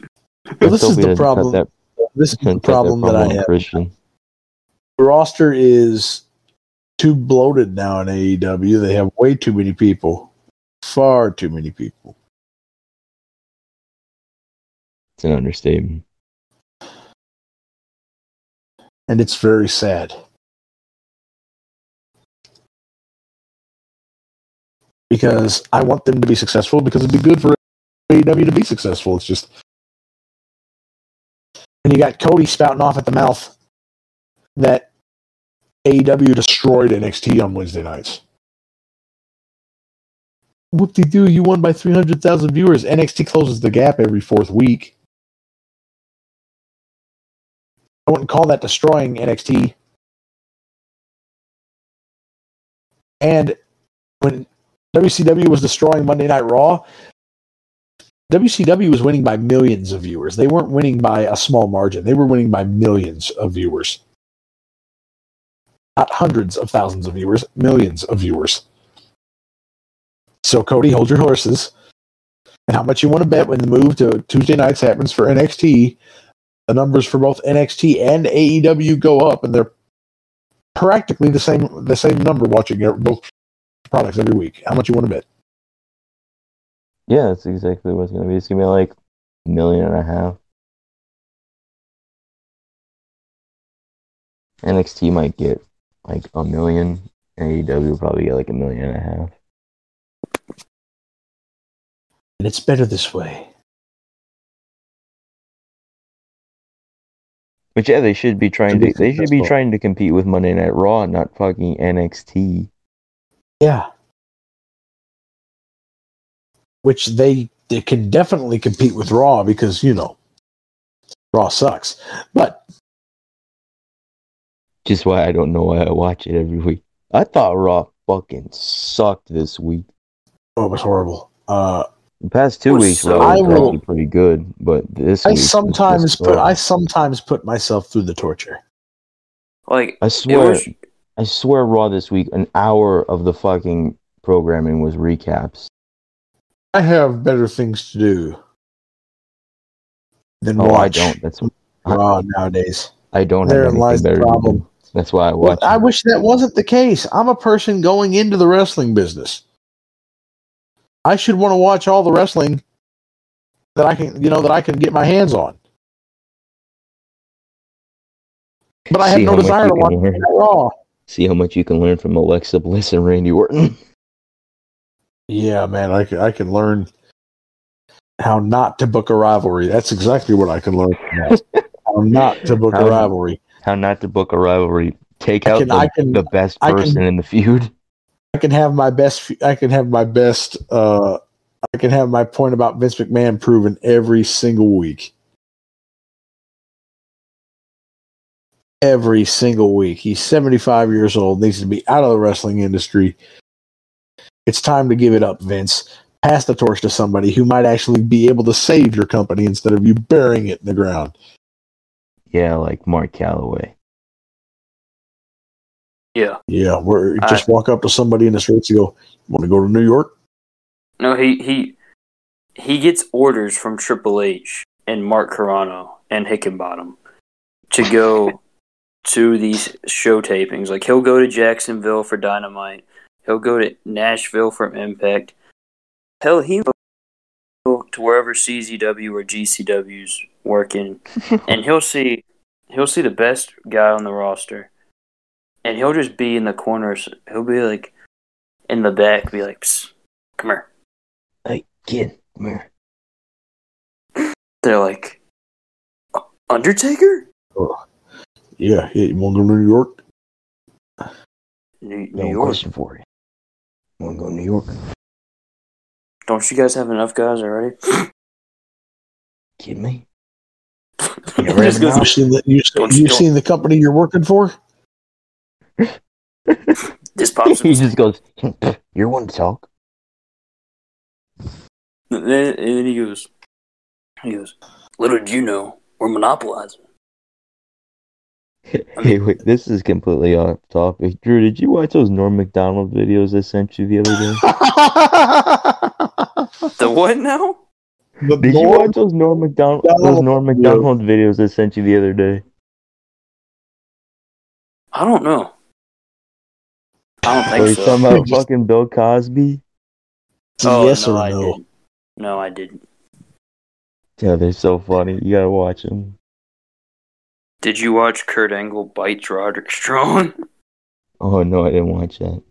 this is the problem. This is the problem that I have. Christian. The roster is too bloated now in AEW. They have way too many people. Far too many people. It's an understatement. And it's very sad. Because I want them to be successful, because it'd be good for AEW to be successful. It's just... And you got Cody spouting off at the mouth that AEW destroyed NXT on Wednesday nights. Whoop-de-doo, you won by 300,000 viewers. NXT closes the gap every fourth week. I wouldn't call that destroying NXT. And when WCW was destroying Monday Night Raw, WCW was winning by millions of viewers. They weren't winning by a small margin. They were winning by millions of viewers. Not hundreds of thousands of viewers, millions of viewers. So Cody, hold your horses. and how much you want to bet when the move to Tuesday nights happens for NXT. The numbers for both NXT and AEW go up, and they're practically the same number watching both products every week. How much you want to bet? Yeah, that's exactly what it's going to be. It's going to be like $1.5 million. NXT might get like $1 million. AEW will probably get like $1.5 million. And it's better this way. But yeah, they should be trying to compete with Monday Night Raw, not fucking NXT. Yeah. Which they can definitely compete with Raw because, you know, Raw sucks. But just why I don't know why I watch it every week. I thought Raw fucking sucked this week. Oh, it was horrible. The past 2 weeks though, I was actually pretty good, but I sometimes put myself through the torture. Like I swear, Raw this week, an hour of the fucking programming was recaps. I have better things to do than watch. I don't. That's Raw nowadays. I don't have anything lies better the problem. To do. That's why I watch. Well, I wish that wasn't the case. I'm a person going into the wrestling business. I should want to watch all the wrestling that I can, get my hands on. But I have no desire to watch it at all. See how much you can learn from Alexa Bliss and Randy Orton. Yeah, man, I can learn how not to book a rivalry. That's exactly what I can learn from that. How not to book a rivalry. How not to book a rivalry. Take out the best person in the feud. I can have my point about Vince McMahon proven every single week. Every single week. He's 75 years old, needs to be out of the wrestling industry. It's time to give it up, Vince. Pass the torch to somebody who might actually be able to save your company instead of you burying it in the ground. Yeah, like Mark Calloway. Yeah. Yeah, where you just walk up to somebody in the streets and go, "You want to go to New York?" No, he gets orders from Triple H and Mark Carano and Hickenbottom to go to these show tapings. Like, he'll go to Jacksonville for Dynamite. He'll go to Nashville for Impact. Hell, he'll go to wherever CZW or GCW's working, and he'll see the best guy on the roster. And he'll just be in the corner. He'll be like in the back, be like, "Psst, come here. Hey, kid, come here." They're like, "Undertaker? Oh, yeah, you want to go to New York? New York. Question for you. Want to go to New York? Don't you guys have enough guys already?" Kidding me? You've seen the company you're working for? This pops. He just goes, "You're one to talk." And then he goes, "Little did you know, we're monopolizing." Hey, wait, this is completely off topic. Drew, did you watch those Norm Macdonald videos I sent you the other day? The what now? Did you watch those Norm Macdonald videos I sent you the other day? I don't know. I don't think so. Are you talking about fucking Bill Cosby? Oh, yes or no? No, I didn't. Yeah, they're so funny. You gotta watch them. Did you watch Kurt Angle bite Roderick Strong? Oh, no, I didn't watch that.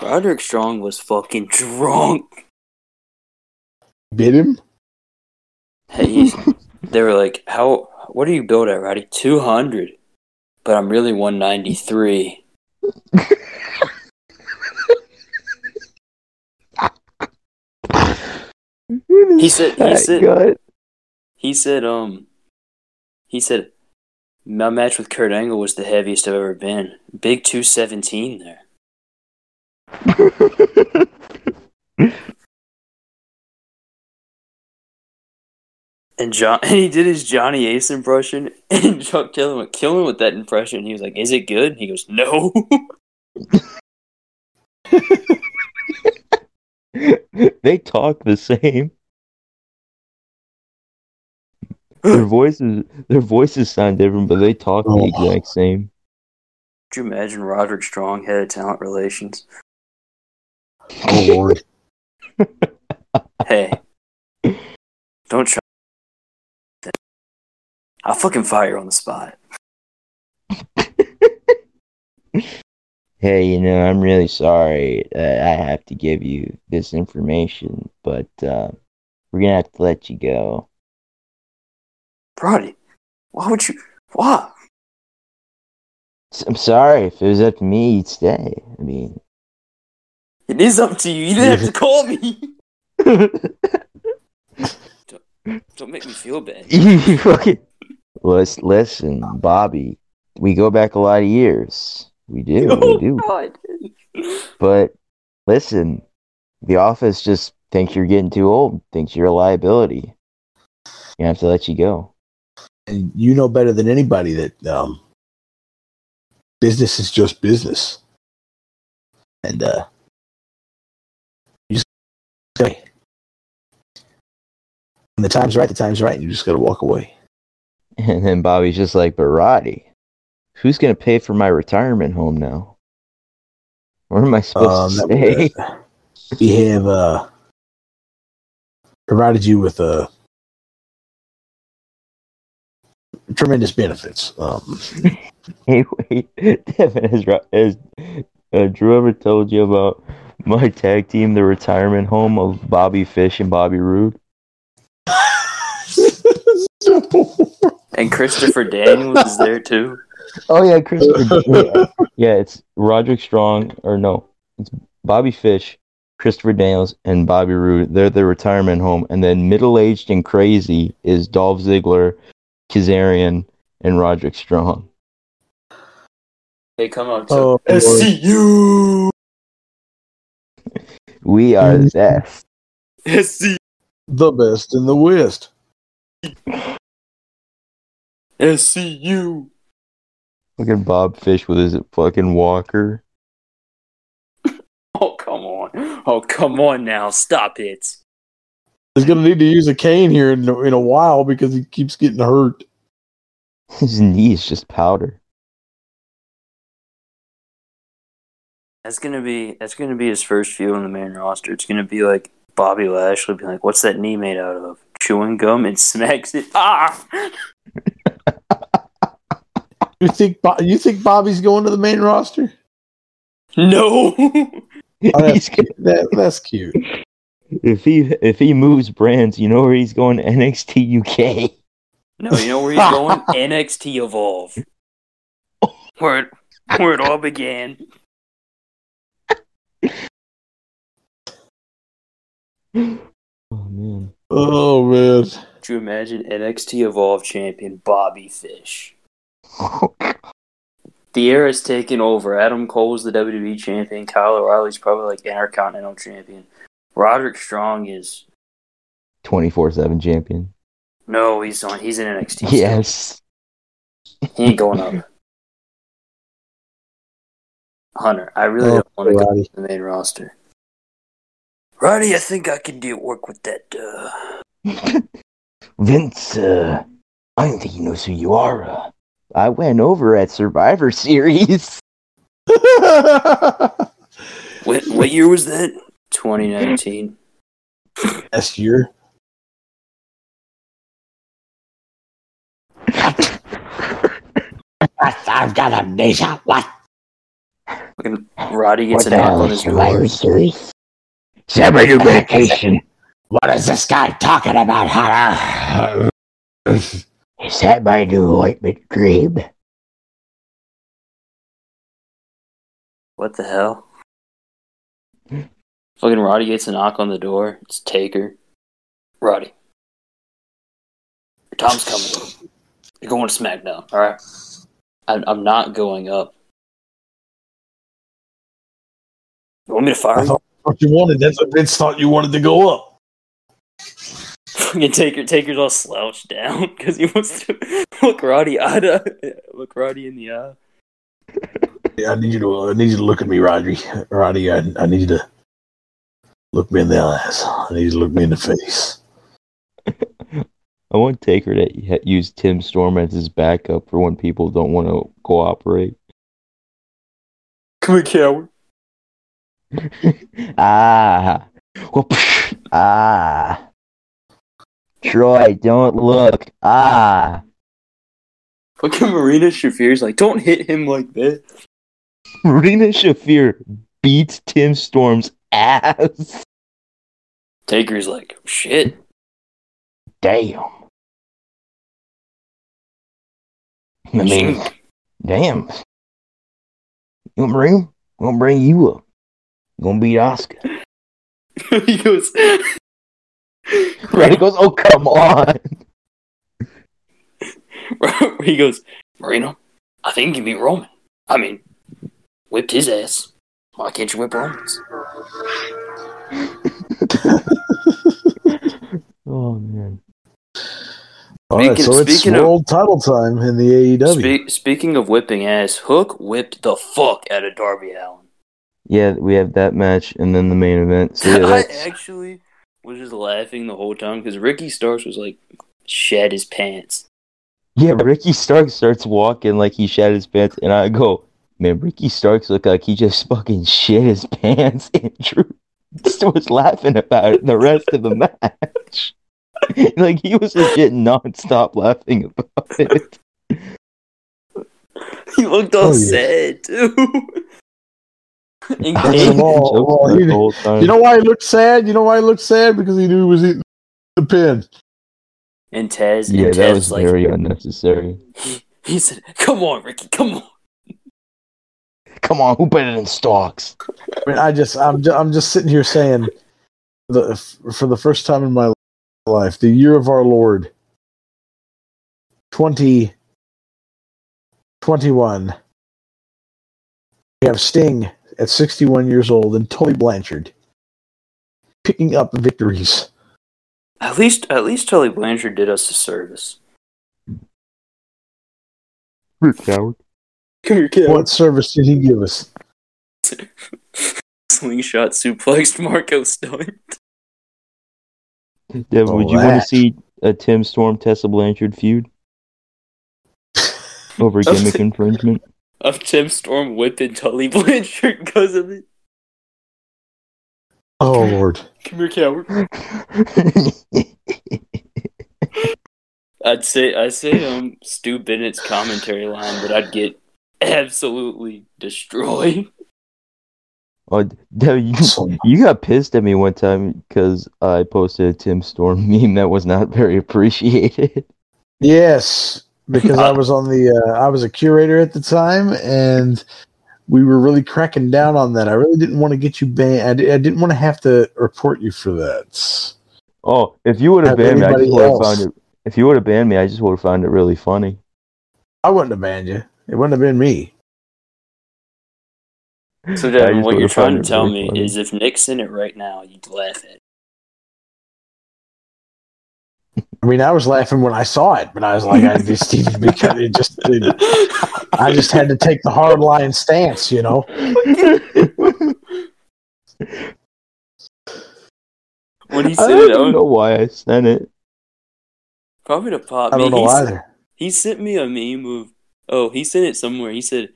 Roderick Strong was fucking drunk. Bit him? Hey, they were like, "How? What are you billed at, Roddy?" 200. "But I'm really 193. He said, "My match with Kurt Angle was the heaviest I've ever been. Big 217 there." And he did his Johnny Ace impression, and Chuck Taylor went killing with that impression. He was like, "Is it good?" And he goes, "No." They talk the same. Their voices sound different, but they talk the exact same. Could you imagine Roderick Strong, head of talent relations? Oh, Lord. Hey. Don't try. I'll fucking fire you on the spot. Hey, I'm really sorry that I have to give you this information, but we're going to have to let you go. Brody, why would you... Why? I'm sorry. If it was up to me, you'd stay. I mean... It is up to you. You didn't have to call me. Don't make me feel bad. Okay. Listen, Bobby, we go back a lot of years. We do. God. But listen, the office just thinks you're getting too old, thinks you're a liability. You have to let you go. And you know better than anybody that business is just business. And you just gotta walk away. When the time's right, the time's right, and you just gotta walk away. And then Bobby's just like, Barati, who's going to pay for my retirement home now? Where am I supposed to stay? We have provided you with tremendous benefits. Hey, wait. Devin, has Drew ever told you about my tag team, the retirement home of Bobby Fish and Bobby Roode? And Christopher Daniels is there, too. Oh, yeah, Christopher. Yeah, it's Roderick Strong, or no, it's Bobby Fish, Christopher Daniels, and Bobby Roode. They're the retirement home. And then middle-aged and crazy is Dolph Ziggler, Kazarian, and Roderick Strong. They come up to SCU! We are the best. SCU! The best in the West. SCU! Fucking Bob Fish with his fucking walker. Oh, come on. Oh, come on now. Stop it. He's going to need to use a cane here in a while because he keeps getting hurt. His knee is just powder. That's gonna be his first few on the main roster. It's going to be like Bobby Lashley being like, what's that knee made out of? Chewing gum and smacks it. Ah! You think Bobby's going to the main roster? No. That's cute. If he moves brands, you know where he's going? NXT UK. No, you know where he's going? NXT Evolve. Where it all began. Oh man. Could you imagine NXT Evolve champion Bobby Fish? The era's taken over. Adam Cole's the WWE champion. Kyle O'Reilly's probably like Intercontinental champion. Roderick Strong is 24/7 champion. No, he's in NXT. Yes. He ain't going up. Hunter, I really don't want to go to the main roster. Roddy, I think I can do work with that. Vince, I don't think he knows who you are. I went over at Survivor Series. What year was that? 2019. Last year? I've got amnesia. What? Roddy gets an apple in his Survivor Series? Separate new medication. What is this guy talking about, Hunter? Is that my new ointment cream? What the hell? Fucking Roddy gets a knock on the door. It's Taker. Roddy. Tom's coming. You're going to SmackDown, alright? I'm not going up. You want me to fire him? That's what Vince thought you wanted to go up. Taker's all slouched down because he wants to look Roddy in the eye. Yeah, I need you to look at me, Roddy. I need you to look me in the eyes. I need you to look me in the face. I want Taker to use Tim Storm as his backup for when people don't want to cooperate. Come and kill him. Ah. Ah. Troy, don't look. Ah. Look at Marina Shafir's like, don't hit him like this. Marina Shafir beats Tim Storm's ass. Taker's like, shit. Damn. I mean, damn. I'm gonna bring you up. I'm gonna beat Oscar. He goes. Right, he goes, oh, come on. He goes, Marino, I think you beat Roman. I mean, whipped his ass. Why can't you whip Roman's? Oh, man. Alright, so it's world title time in the AEW. Speaking of whipping ass, Hook whipped the fuck out of Darby Allin. Yeah, we have that match and then the main event. So yeah, I actually was just laughing the whole time because Ricky Starks was like, shed his pants. Yeah, Ricky Starks starts walking like he shed his pants, and I go, man, Ricky Starks looked like he just fucking shit his pants, and Drew was laughing about it the rest of the match. Like, he was legit non-stop laughing about it. He looked all sad, too. You know why he looked sad? You know why he looked sad? Because he knew he was eating the pin. And Taz, yeah, and that Taz was like, very unnecessary. He said, come on, Ricky, come on. Come on, who better than Starks? I mean, I'm just sitting here saying, for the first time in my life, the year of our Lord, 2021, we have Sting at 61 years old and Tully Blanchard picking up victories. At least Tully Blanchard did us a service. You're a coward. Come here, kid. What service did he give us? Slingshot suplexed Marco Stunt. Dev, would you want to see a Tim Storm Tessa Blanchard feud over gimmick infringement? Of Tim Storm whipping Tully Blanchard because of it. Oh Lord! Come here, coward. I'd say Stu Bennett's commentary line, but I'd get absolutely destroyed. Oh, you got pissed at me one time because I posted a Tim Storm meme that was not very appreciated. Yes, because I was on I was a curator at the time, and we were really cracking down on that. I really didn't want to get you banned. I didn't want to have to report you for that. Oh, if you would have banned me, I just would have found it really funny. I wouldn't have banned you. It wouldn't have been me. So, Devin, what you're trying to tell me is if Nick's in it right now, you'd laugh at it. I mean, I was laughing when I saw it, but I was like, I just had to take the hard line stance, you know? When he said it, I don't know why I sent it. Probably to pop. I don't know either. He sent me a meme of, oh, he sent it somewhere. He said,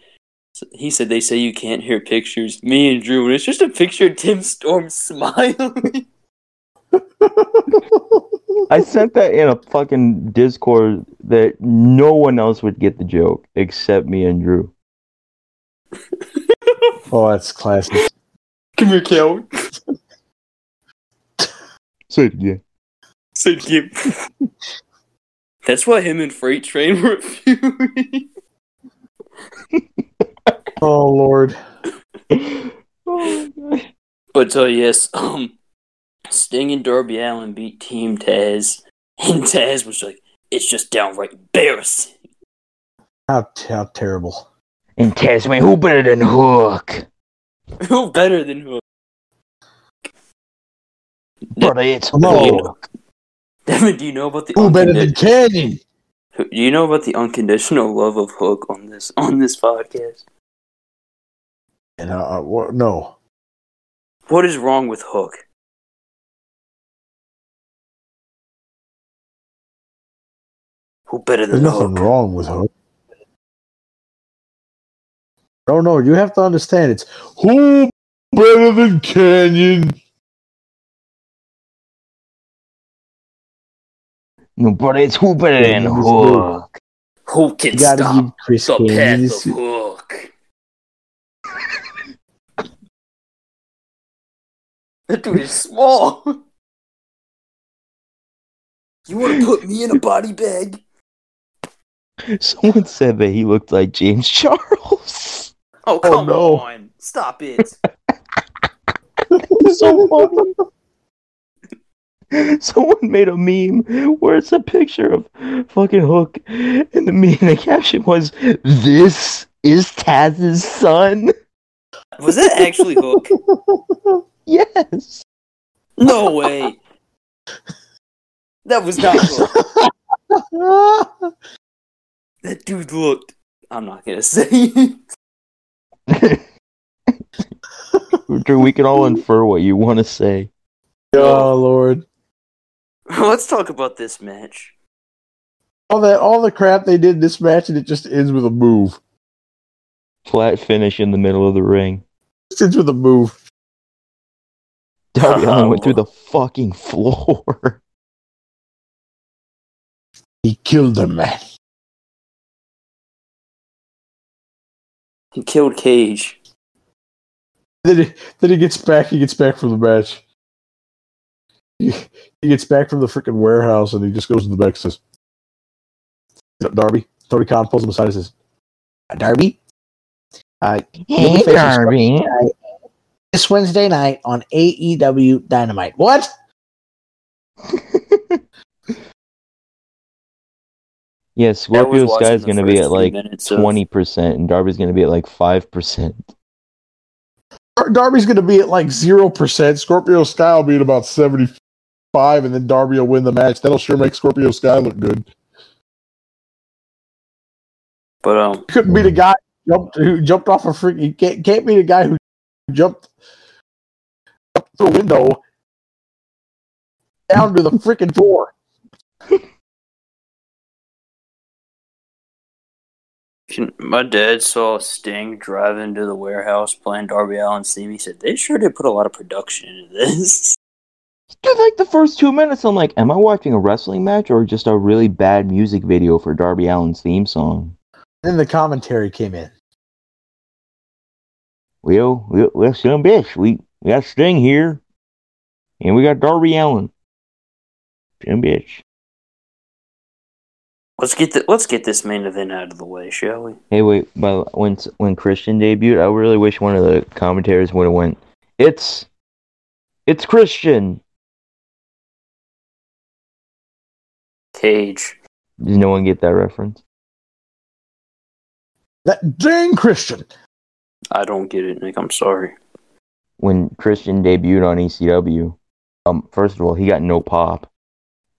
they say you can't hear pictures. Me and Drew, and it's just a picture of Tim Storm smiling. I sent that in a fucking Discord that no one else would get the joke except me and Drew. Oh, that's classic. Come here, coward. Say it again. Say it again. That's why him and Freight Train were feuding. Oh, Lord. Oh, God. But, yes, Sting and Darby Allin beat Team Taz, and Taz was like, it's just downright embarrassing. How terrible. And Taz went, who better than Hook? Who better than Hook? Brother, it's Hook. Devin, do you know about the Canyon? Do you know about the unconditional love of Hook on this podcast? And no. What is wrong with Hook? Who better than the Hulk? There's nothing wrong with Hulk. No, no, you have to understand. It's who better than Canyon? No, but it's who better than Hulk. Who can stop the path of Hulk? That dude is small. You want to put me in a body bag? Someone said that he looked like James Charles. Oh, come on. Stop it. So funny. Someone made a meme where it's a picture of fucking Hook, and the caption was, "This is Taz's son." Was that actually Hook? Yes. No way. That was not Hook. That dude looked... I'm not going to say it. Drew, we can all infer what you want to say. Oh Lord, let's talk about this match. All the crap they did in this match, and it just ends with a move. Flat finish in the middle of the ring. It ends with a move. Darby Allin went through the fucking floor. He killed the match. He killed Cage. Then he gets back. He gets back from the match. He gets back from the freaking warehouse, and he just goes to the back and says, "Darby." Tony Khan pulls him aside and says, "Darby, hey Darby, this Wednesday night on AEW Dynamite." What? Yeah, Scorpio Sky's going to be at like 20%, and Darby's going to be at like 5%. Darby's going to be at like 0%. Scorpio Sky will be at about 75%, and then Darby will win the match. That'll sure make Scorpio Sky look good. But couldn't be the guy who jumped off a freaking. You can't be the guy who jumped up through a window down to the freaking floor. My dad saw Sting drive into the warehouse playing Darby Allin's theme. He said, "They sure did put a lot of production into this." Just like the first 2 minutes, I'm like, am I watching a wrestling match or just a really bad music video for Darby Allin's theme song? Then the commentary came in. Well, some bitch. We got Sting here, and we got Darby Allin. Some bitch. Let's get this main event out of the way, shall we? Hey, wait. But when Christian debuted, I really wish one of the commentators would have went, "It's Christian." Cage. Does no one get that reference? That dang Christian. I don't get it, Nick. I'm sorry. When Christian debuted on ECW, first of all, he got no pop,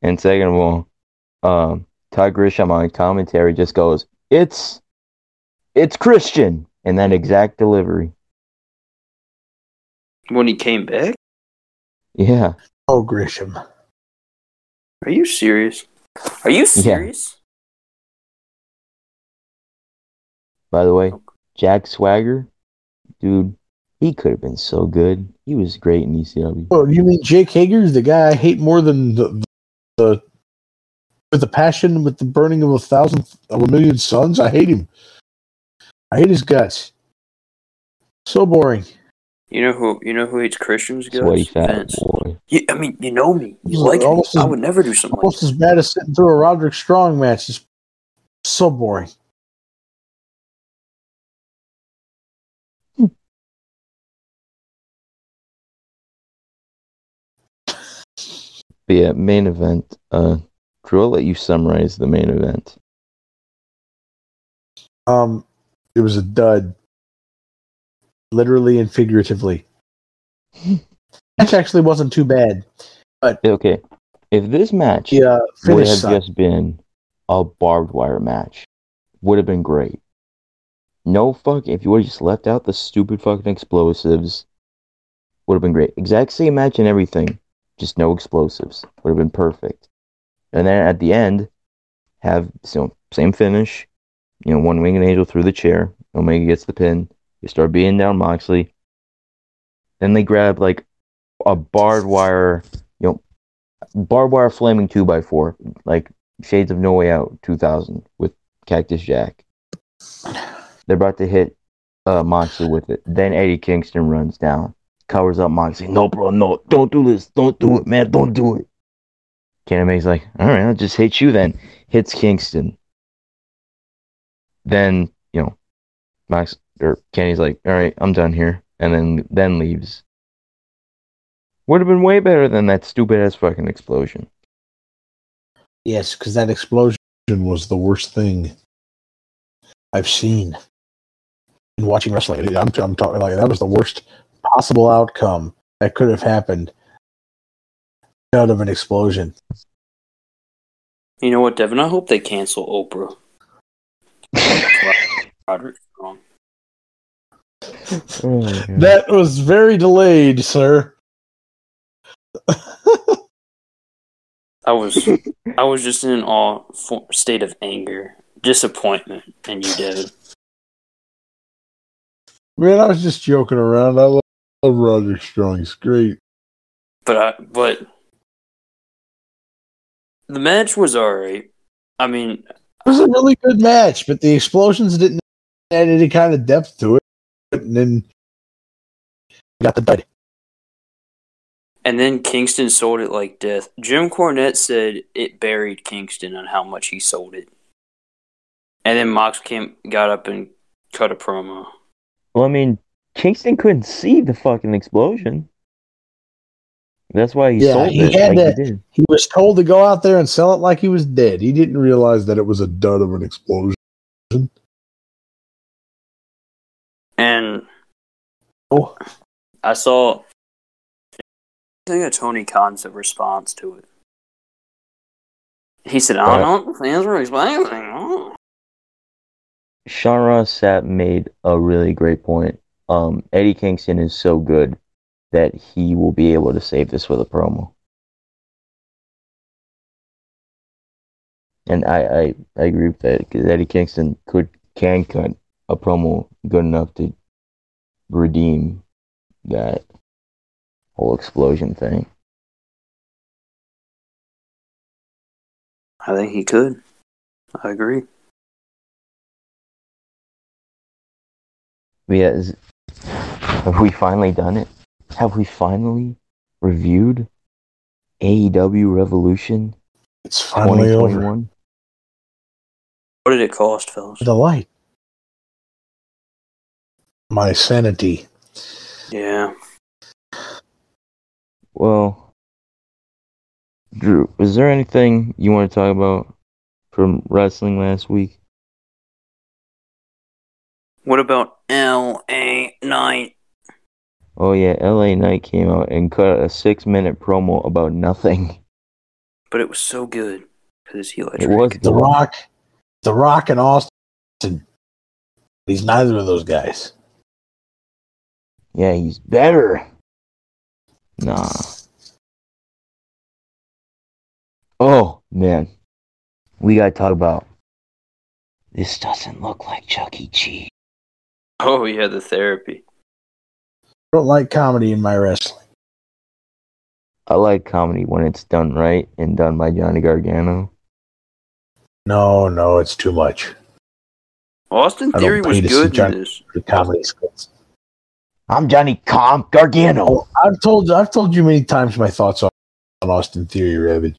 and second of all, Todd Grisham on commentary just goes, "It's Christian," in that exact delivery. When he came back? Yeah. Oh, Grisham. Are you serious? Are you serious? Yeah. By the way, Jack Swagger, dude, he could have been so good. He was great in ECW. Oh, you mean Jake Hager's the guy I hate more than the with the passion, with the burning of a million suns, I hate him. I hate his guts. So boring. You know who hates Christian's guts? Sweaty fat boy. I mean, you know me. You like me. I would never do something like that. Almost as bad as sitting through a Roderick Strong match. It's so boring. But yeah, main event. Drew, I'll let you summarize the main event. It was a dud. Literally and figuratively. Match actually wasn't too bad. But okay. If this match would have just been a barbed wire match, would have been great. No fucking... If you would have just left out the stupid fucking explosives, would have been great. Exact same match and everything. Just no explosives. Would have been perfect. And then at the end, have same finish. One Winged Angel through the chair. Omega gets the pin. They start beating down Moxley. Then they grab like a barbed wire, flaming 2x4, like Shades of No Way Out 2000 with Cactus Jack. They're about to hit Moxley with it. Then Eddie Kingston runs down, covers up Moxley. No, bro, no, don't do this. Don't do it, man. Don't do it. Kenny Omega's like, all right, I'll just hit you then. Hits Kingston. Then, Kenny's like, all right, I'm done here. And then leaves. Would have been way better than that stupid-ass fucking explosion. Yes, because that explosion was the worst thing I've seen in watching wrestling. I'm talking like that was the worst possible outcome that could have happened out of an explosion. You know what, Devin? I hope they cancel Oprah. Roderick's wrong. Oh, that was very delayed, sir. I was just in an awe state of anger, disappointment, and you did. Man, I was just joking around. I love Roderick Strong. He's great. But the match was alright. I mean, it was a really good match, but the explosions didn't add any kind of depth to it. And then got the bite. And then Kingston sold it like death. Jim Cornette said it buried Kingston on how much he sold it. And then Mox got up and cut a promo. Well, I mean, Kingston couldn't see the fucking explosion. That's why he sold it. He was told to go out there and sell it like he was dead. He didn't realize that it was a dud of an explosion. And I saw a Tony Khan's response to it. He said, I don't know what the fans were explaining. Sean Ross Sapp made a really great point. Eddie Kingston is so good that he will be able to save this with a promo. And I agree with that, because Eddie Kingston can cut a promo good enough to redeem that whole explosion thing. I think he could. I agree. Yes. Have we finally done it? Have we finally reviewed AEW Revolution? It's finally over. What did it cost, fellas? The light. My sanity. Yeah. Well, Drew, is there anything you want to talk about from wrestling last week? What about LA Knight? Oh yeah, LA Knight came out and cut a 6-minute promo about nothing. But it was so good. Because he electric. It was The Rock. The Rock and Austin. He's neither of those guys. Yeah, he's better. Nah. Oh, man. We gotta talk about... This doesn't look like Chuck E. Cheese. Oh, yeah, the therapy. I don't like comedy in my wrestling. I like comedy when it's done right and done by Johnny Gargano. No, it's too much. Austin Theory was good in this. The comedy skills. I'm Johnny Comp Gargano. I've told you many times my thoughts on Austin Theory, Ravage.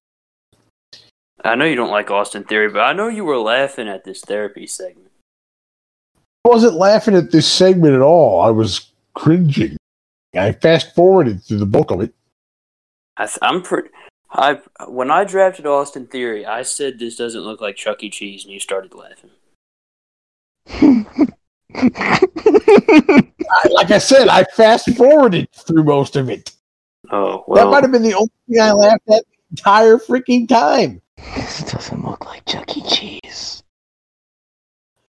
I know you don't like Austin Theory, but I know you were laughing at this therapy segment. I wasn't laughing at this segment at all. I was cringing. I fast-forwarded through the bulk of it. When I drafted Austin Theory, I said this doesn't look like Chuck E. Cheese, and you started laughing. Like I said, I fast-forwarded through most of it. Oh, well. That might have been the only thing I laughed at the entire freaking time. This doesn't look like Chuck E. Cheese.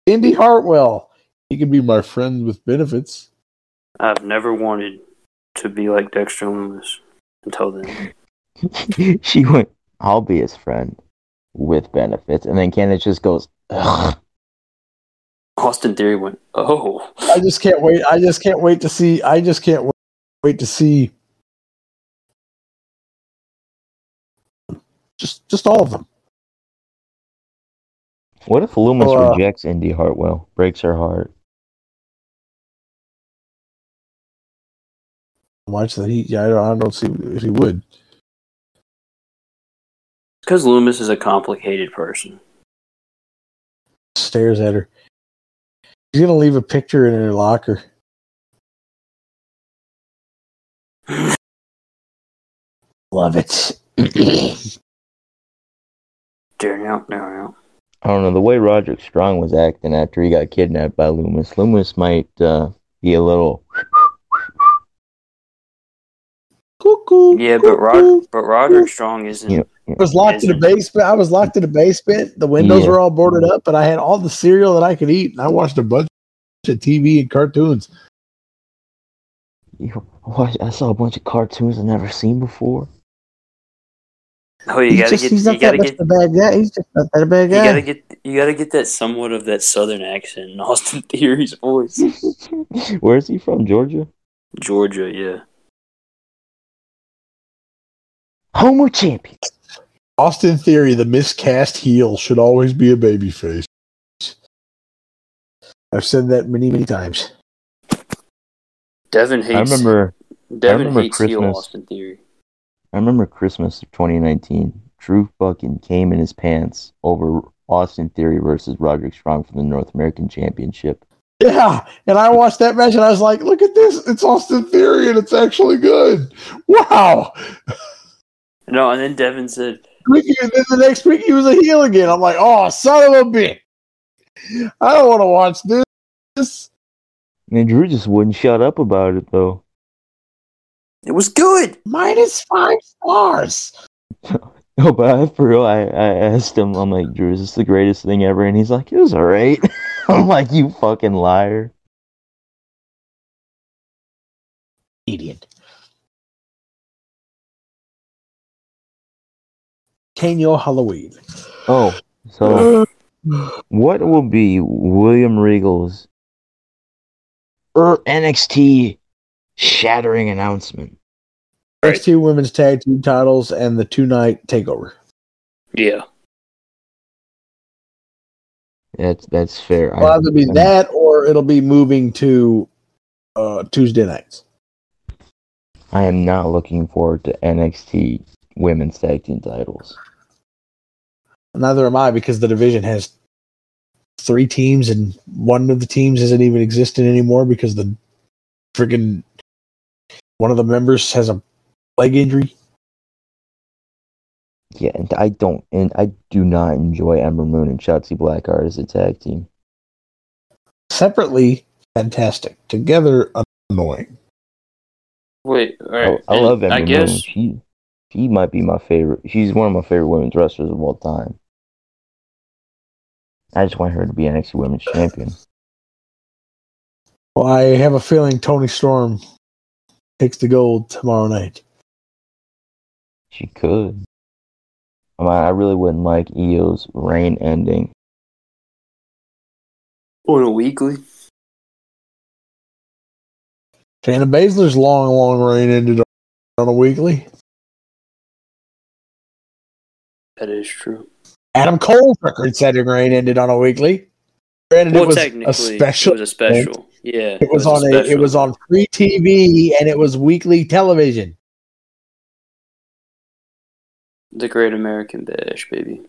Indy Hartwell. He can be my friend with benefits. I've never wanted to be like Dexter Lumis until then. She went, I'll be his friend. with benefits, and then Candace just goes, ugh. Austin Theory went, oh. I just can't wait to see just all of them. What if Loomis rejects Indy Hartwell, breaks her heart? Watch that he. Yeah, I don't see if he would. Because Loomis is a complicated person. Stares at her. He's gonna leave a picture in her locker. Love it. No. I don't know. The way Roderick Strong was acting after he got kidnapped by Loomis, might be a little. Yeah, but Roderick Strong isn't. I was locked in the basement. The windows were all boarded up, but I had all the cereal that I could eat, and I watched a bunch of TV and cartoons. I saw a bunch of cartoons I've never seen before. Oh, he's just not that bad guy. You gotta get that somewhat of that Southern accent in Austin Theory's voice. Where is he from? Georgia? Georgia, yeah. Homo champion. Austin Theory, the miscast heel, should always be a babyface. I've said that many, many times. Devin hates heel Austin Theory. I remember Christmas of 2019. Drew fucking came in his pants over Austin Theory versus Roderick Strong for the North American Championship. Yeah, and I watched that match and I was like, look at this. It's Austin Theory and it's actually good. Wow. No, and then Devin said... And then the next week he was a heel again. I'm like, oh, son of a bitch. I don't want to watch this. And Drew just wouldn't shut up about it, though. It was good. -5 stars. No, but for real, I asked him, I'm like, Drew, is this the greatest thing ever? And he's like, it was all right. I'm like, you fucking liar. Idiot. Daniel Halloween. Oh, so what will be William Regal's NXT shattering announcement? Right. NXT Women's Tag Team titles and the 2-night takeover. Yeah, that's fair. Well, it'll either be that or it'll be moving to Tuesday nights. I am not looking forward to NXT Women's Tag Team titles. Neither am I, because the division has 3 teams and one of the teams isn't even existing anymore because the friggin' one of the members has a leg injury. Yeah, and I do not enjoy Ember Moon and Shotzi Blackheart as a tag team. Separately, fantastic. Together, annoying. Wait, all right. I love Ember Moon. She might be my favorite. She's one of my favorite women's wrestlers of all time. I just want her to be NXT Women's Champion. Well, I have a feeling Toni Storm takes the gold tomorrow night. She could. I really wouldn't like Io's reign ending. Or a weekly. Shayna Baszler's long reign ended on a weekly. That is true. Adam Cole's record-setting reign ended on a weekly. Granted, well, it was a special. Event. Yeah, it was on free TV and it was weekly television. The Great American Bash, baby.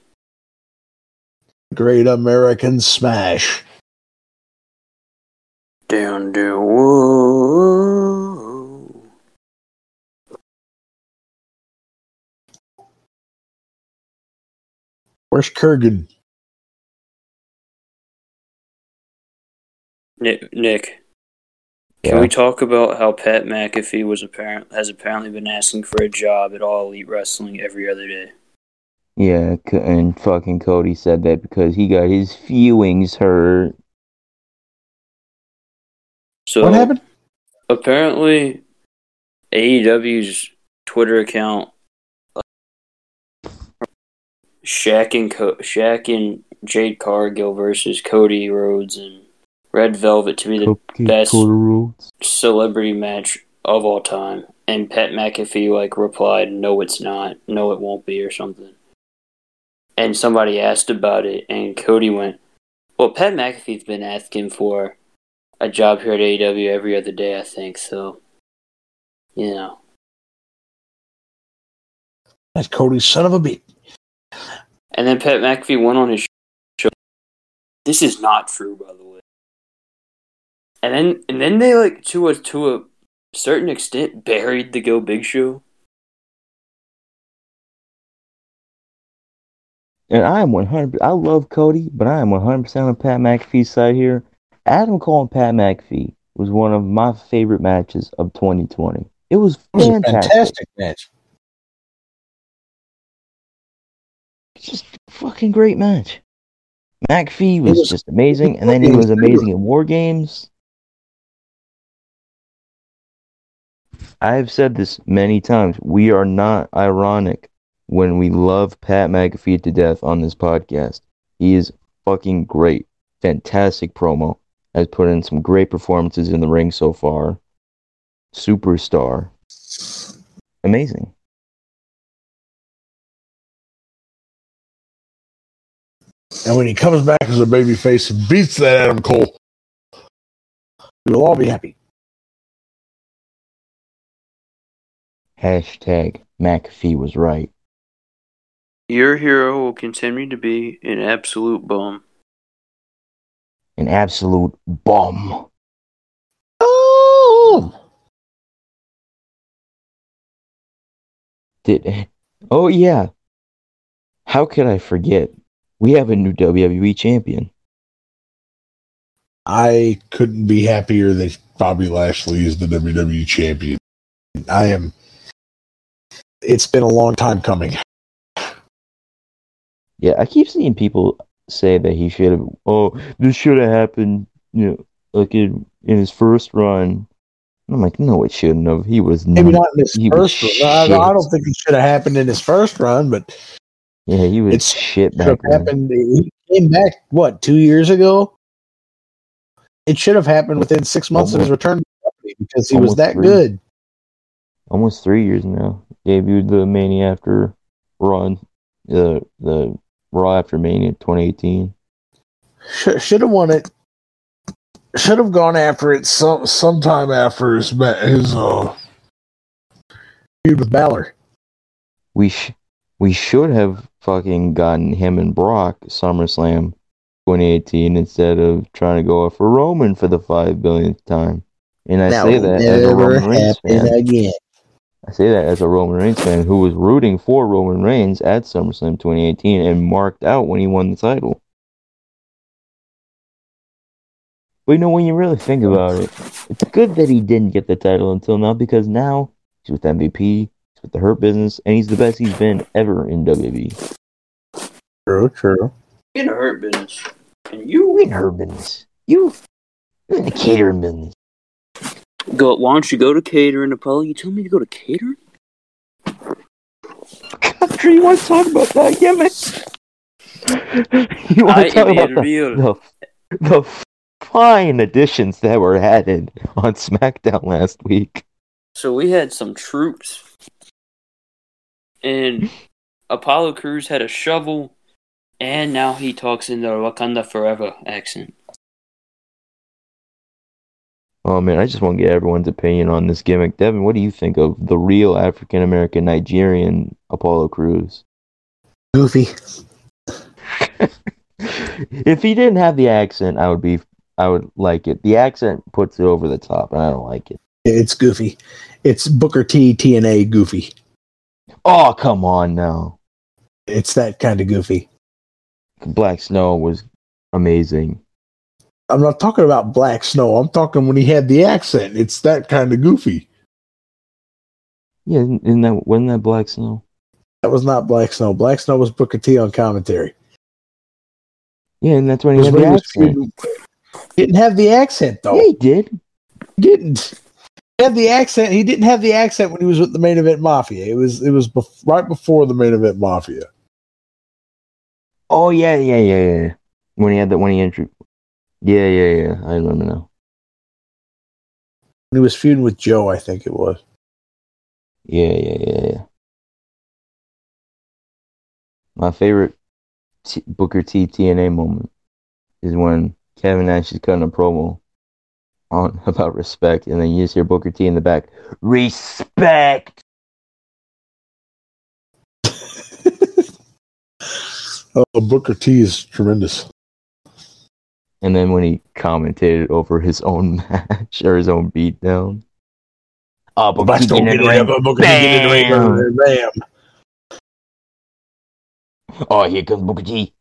Great American Smash. Down, whoa. Where's Kurgan? Nick, can we talk about how Pat McAfee has apparently been asking for a job at All Elite Wrestling every other day? Yeah, and fucking Cody said that because he got his feelings hurt. So what happened? Apparently, AEW's Twitter account Shaq and Jade Cargill versus Cody Rhodes and Red Velvet to be the best celebrity match of all time. And Pat McAfee replied, "No, it's not. No, it won't be," or something. And somebody asked about it, and Cody went, "Well, Pat McAfee's been asking for a job here at AEW every other day, I think, so, you know." That's Cody's son of a bitch. And then Pat McAfee went on his show. This is not true, by the way. And then they, to a certain extent, buried the Go Big Show. And I am 100%. I love Cody, but I am 100% on Pat McAfee's side here. Adam Cole and Pat McAfee was one of my favorite matches of 2020. It was fantastic. It was a fantastic match. Just a fucking great match. McAfee was just amazing, and then he was amazing in War Games. I've said this many times. We are not ironic when we love Pat McAfee to death on this podcast. He is fucking great. Fantastic promo. Has put in some great performances in the ring so far. Superstar. Amazing. And when he comes back as a babyface and beats that Adam Cole, we'll all be happy. Hashtag McAfee was right. Your hero will continue to be an absolute bum. An absolute bum. Oh! Oh, yeah. How could I forget? We have a new WWE champion. I couldn't be happier that Bobby Lashley is the WWE champion. I am. It's been a long time coming. Yeah, I keep seeing people say that he should have. Oh, this should have happened. You know, in his first run. And I'm like, no, it shouldn't have. He was not. Maybe not in his first run. I don't think it should have happened in his first run, but. Yeah, he was shit back then. He came back, 2 years ago? It should have happened within 6 months of his return to the company because he was that good. Almost 3 years now. Debuted the Mania after Raw, the Raw after Mania 2018. Should have won it. Should have gone after it sometime after his feud with Balor. We should have fucking gotten him and Brock SummerSlam 2018 instead of trying to go for Roman for the 5 billionth time. And I say that as a Roman Reigns fan. Again. I say that as a Roman Reigns fan who was rooting for Roman Reigns at SummerSlam 2018 and marked out when he won the title. But when you really think about it, it's good that he didn't get the title until now because now he's with MVP. With the Hurt Business, and he's the best he's been ever in WWE. True. In the Hurt Business. And you in Hurt Business. You're in the catering business. Why don't you go to catering, Apollo? You tell me to go to catering? Country, you want to talk about that? Yeah, man. You want to talk about the fine additions that were added on SmackDown last week. So we had some troops. And Apollo Crews had a shovel, and now he talks in the Wakanda Forever accent. Oh, man, I just want to get everyone's opinion on this gimmick. Devin, what do you think of the real African-American Nigerian Apollo Crews? Goofy. If he didn't have the accent, I would like it. The accent puts it over the top, and I don't like it. It's goofy. It's Booker T, TNA goofy. Oh, come on now. It's that kind of goofy. Black Snow was amazing. I'm not talking about Black Snow. I'm talking when he had the accent. It's that kind of goofy. Yeah, wasn't that Black Snow? That was not Black Snow. Black Snow was Booker T on commentary. Yeah, and that's when he had the accent. He didn't have the accent, though. Yeah, he did. He didn't. Had the accent. He didn't have the accent when he was with the Main Event Mafia. It was right before the Main Event Mafia. Oh yeah. When he entered. Yeah. I remember now. He was feuding with Joe, I think it was. Yeah. My favorite Booker T TNA moment is when Kevin Nash is cutting a promo on about respect, and then you just hear Booker T in the back, "Respect!" Oh, Booker T is tremendous. And then when he commentated over his own match or his own beatdown. Oh, Booker T in the ring. Bam! Oh, here comes Booker T.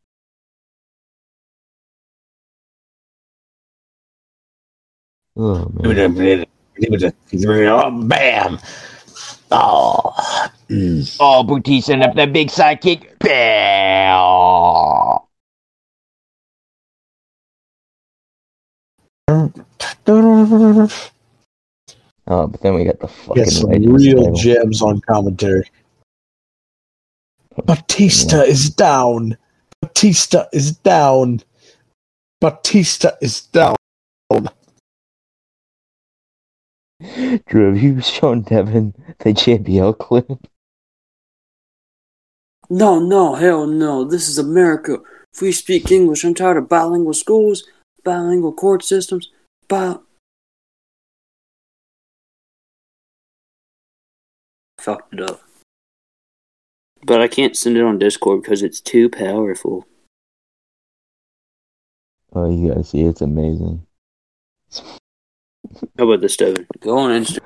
Oh, man. Oh, bam! Oh, oh, Booker T sent up that big sidekick. Bam! Oh, but then we got the fucking real gems on commentary. Batista is down. Batista is down. Batista is down. Drew, have you shown Devin the JBL clip? No, hell no. This is America. If we speak English, I'm tired of bilingual schools, bilingual court systems, Fucked it up. But I can't send it on Discord because it's too powerful. Oh, you gotta see, it's amazing. How about this, Devin? Go on Instagram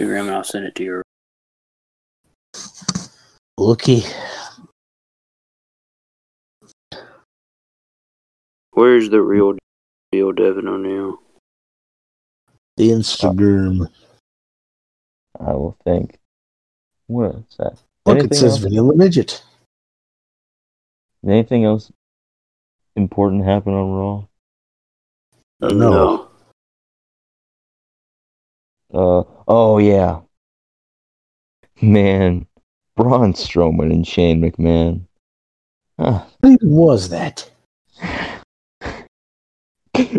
and I'll send it to you. Looky. Where's the real Devin O'Neill? The Instagram. I will think. What is that? Look, anything it says Vanilla Midget. Did anything else important happen on Raw? No. Oh yeah. Man, Braun Strowman and Shane McMahon. What was that?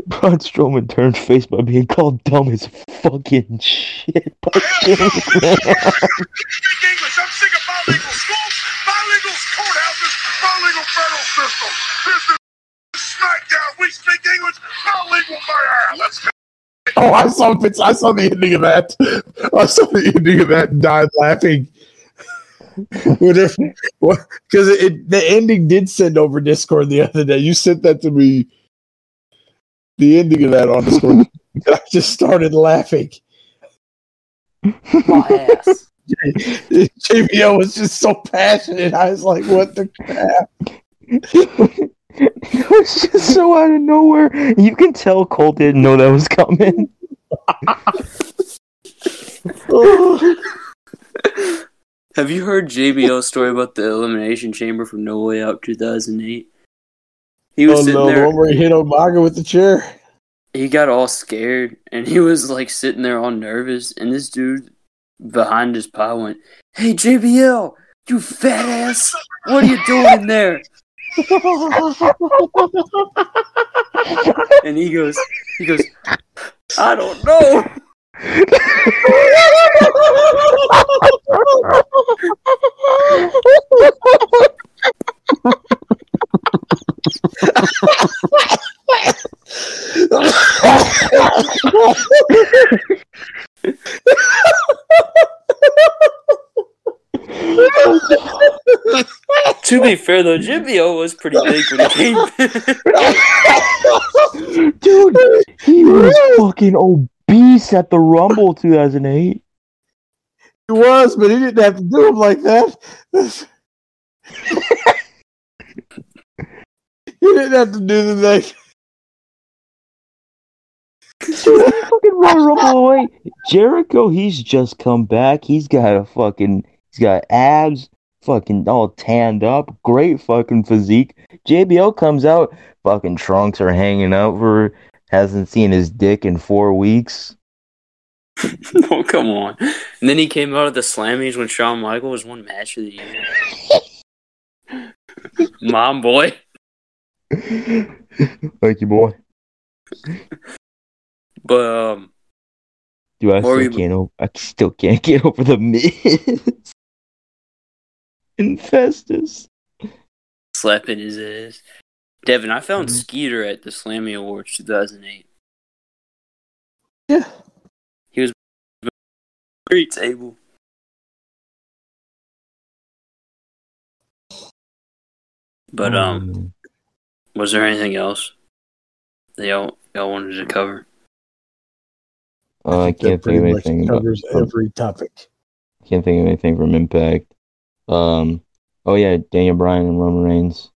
Braun Strowman turned face by being called dumb as fucking shit by Shane McMahon. Speak English, I'm sick of bilingual schools, bilingual courthouses, bilingual federal systems. This is SmackDown, we speak English, bilingual by air. Let's go. Oh, I saw the ending of that. I saw the ending of that and died laughing. Because the ending did send over Discord the other day. You sent that to me, the ending of that on Discord. I just started laughing. My ass. JBL was just so passionate. I was like, what the crap? It was just so out of nowhere. You can tell Cole didn't know that was coming. Have you heard JBL's story about the Elimination Chamber from No Way Out 2008? He was sitting there. The one where he hit Umaga with the chair. He got all scared, and he was like sitting there all nervous, and this dude behind his pie went, "Hey, JBL, you fat ass, what are you doing there?" And he goes, "I don't know." To be fair, though, JBL was pretty big when he came back. Dude, he was fucking obese at the Rumble 2008. He was, but he didn't have to do him like that. He didn't have to do the thing. Dude, he fucking Royal Rumble away. Jericho, he's just come back. He's got abs, fucking all tanned up, great fucking physique. JBL comes out, fucking trunks are hanging over, hasn't seen his dick in 4 weeks. Oh, come on. And then he came out at the Slammies when Shawn Michaels won Match of the Year. Mom, boy. Thank you, boy. But dude, I still can't get over the Miz and Festus slapping his ass. Devin, I found Skeeter at the Slammy Awards 2008. Yeah, he was very table. But was there anything else that y'all wanted to cover? I can't think of anything. Covers every topic. Can't think of anything from Impact. Oh yeah, Daniel Bryan and Roman Reigns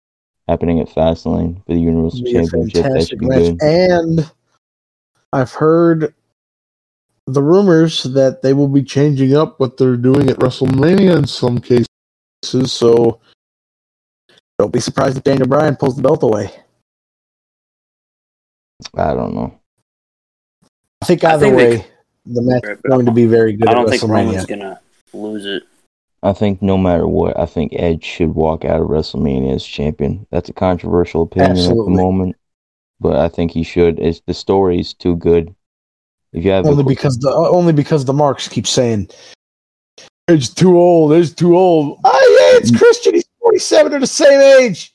happening at Fastlane for the Universal Championship. That should be good. And I've heard the rumors that they will be changing up what they're doing at WrestleMania in some cases. So don't be surprised if Daniel Bryan pulls the belt away. I don't know. I think the match is going to be very good. I don't think Roman's going to lose it. I think no matter what, I think Edge should walk out of WrestleMania as champion. That's a controversial opinion at the moment, but I think he should. It's, the story is too good. If you have because the marks keep saying Edge's too old. Edge's too old. Oh yeah, it's Christian. He's 47. They're the same age.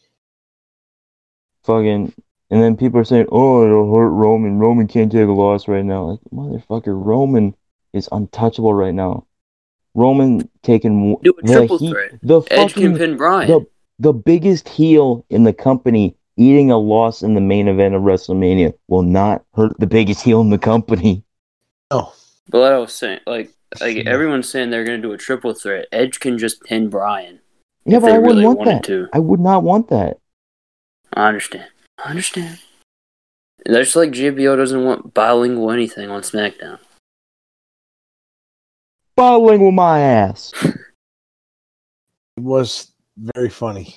Fucking. And then people are saying, oh, it'll hurt Roman. Roman can't take a loss right now. Like, motherfucker, Roman is untouchable right now. Roman taking... Dude, triple threat. Edge can pin Bryan. The biggest heel in the company eating a loss in the main event of WrestleMania will not hurt the biggest heel in the company. Oh. But like I was saying, like everyone's saying they're going to do a triple threat. Edge can just pin Bryan. Yeah, but I wouldn't want that. I would not want that. I understand. That's like JBL doesn't want bilingual anything on SmackDown. Bilingual my ass. It was very funny.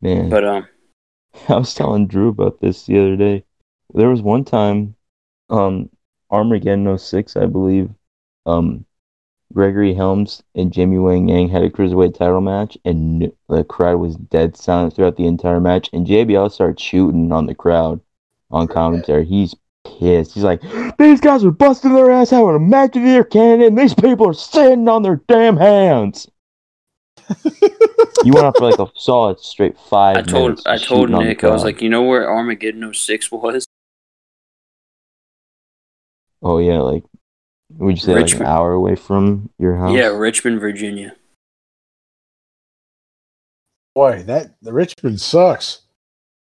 Man. But, I was telling Drew about this the other day. There was one time, Armageddon 06, I believe, Gregory Helms and Jimmy Wang Yang had a Cruiserweight title match, and the crowd was dead silent throughout the entire match, and JBL started shooting on the crowd on commentary. He's pissed. He's like, these guys are busting their ass having a match of the year candidate, and these people are sitting on their damn hands. You went up for like a solid straight 5 minutes. I told Nick, I was like, you know where Armageddon 06 was? Oh yeah, like would you say Richmond, like an hour away from your house? Yeah, Richmond, Virginia. Boy, the Richmond sucks.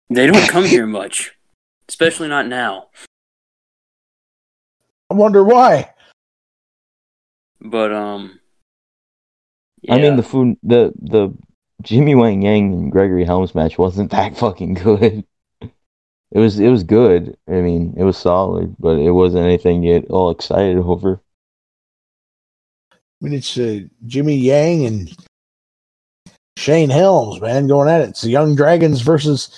They don't come here much. Especially not now. I wonder why. But, yeah. I mean, the food... The Jimmy Wang Yang and Gregory Helms match wasn't that fucking good. It was good. I mean, it was solid, but it wasn't anything you get all excited over. I mean, it's Jimmy Yang and Shane Helms, man, going at it. It's the Young Dragons versus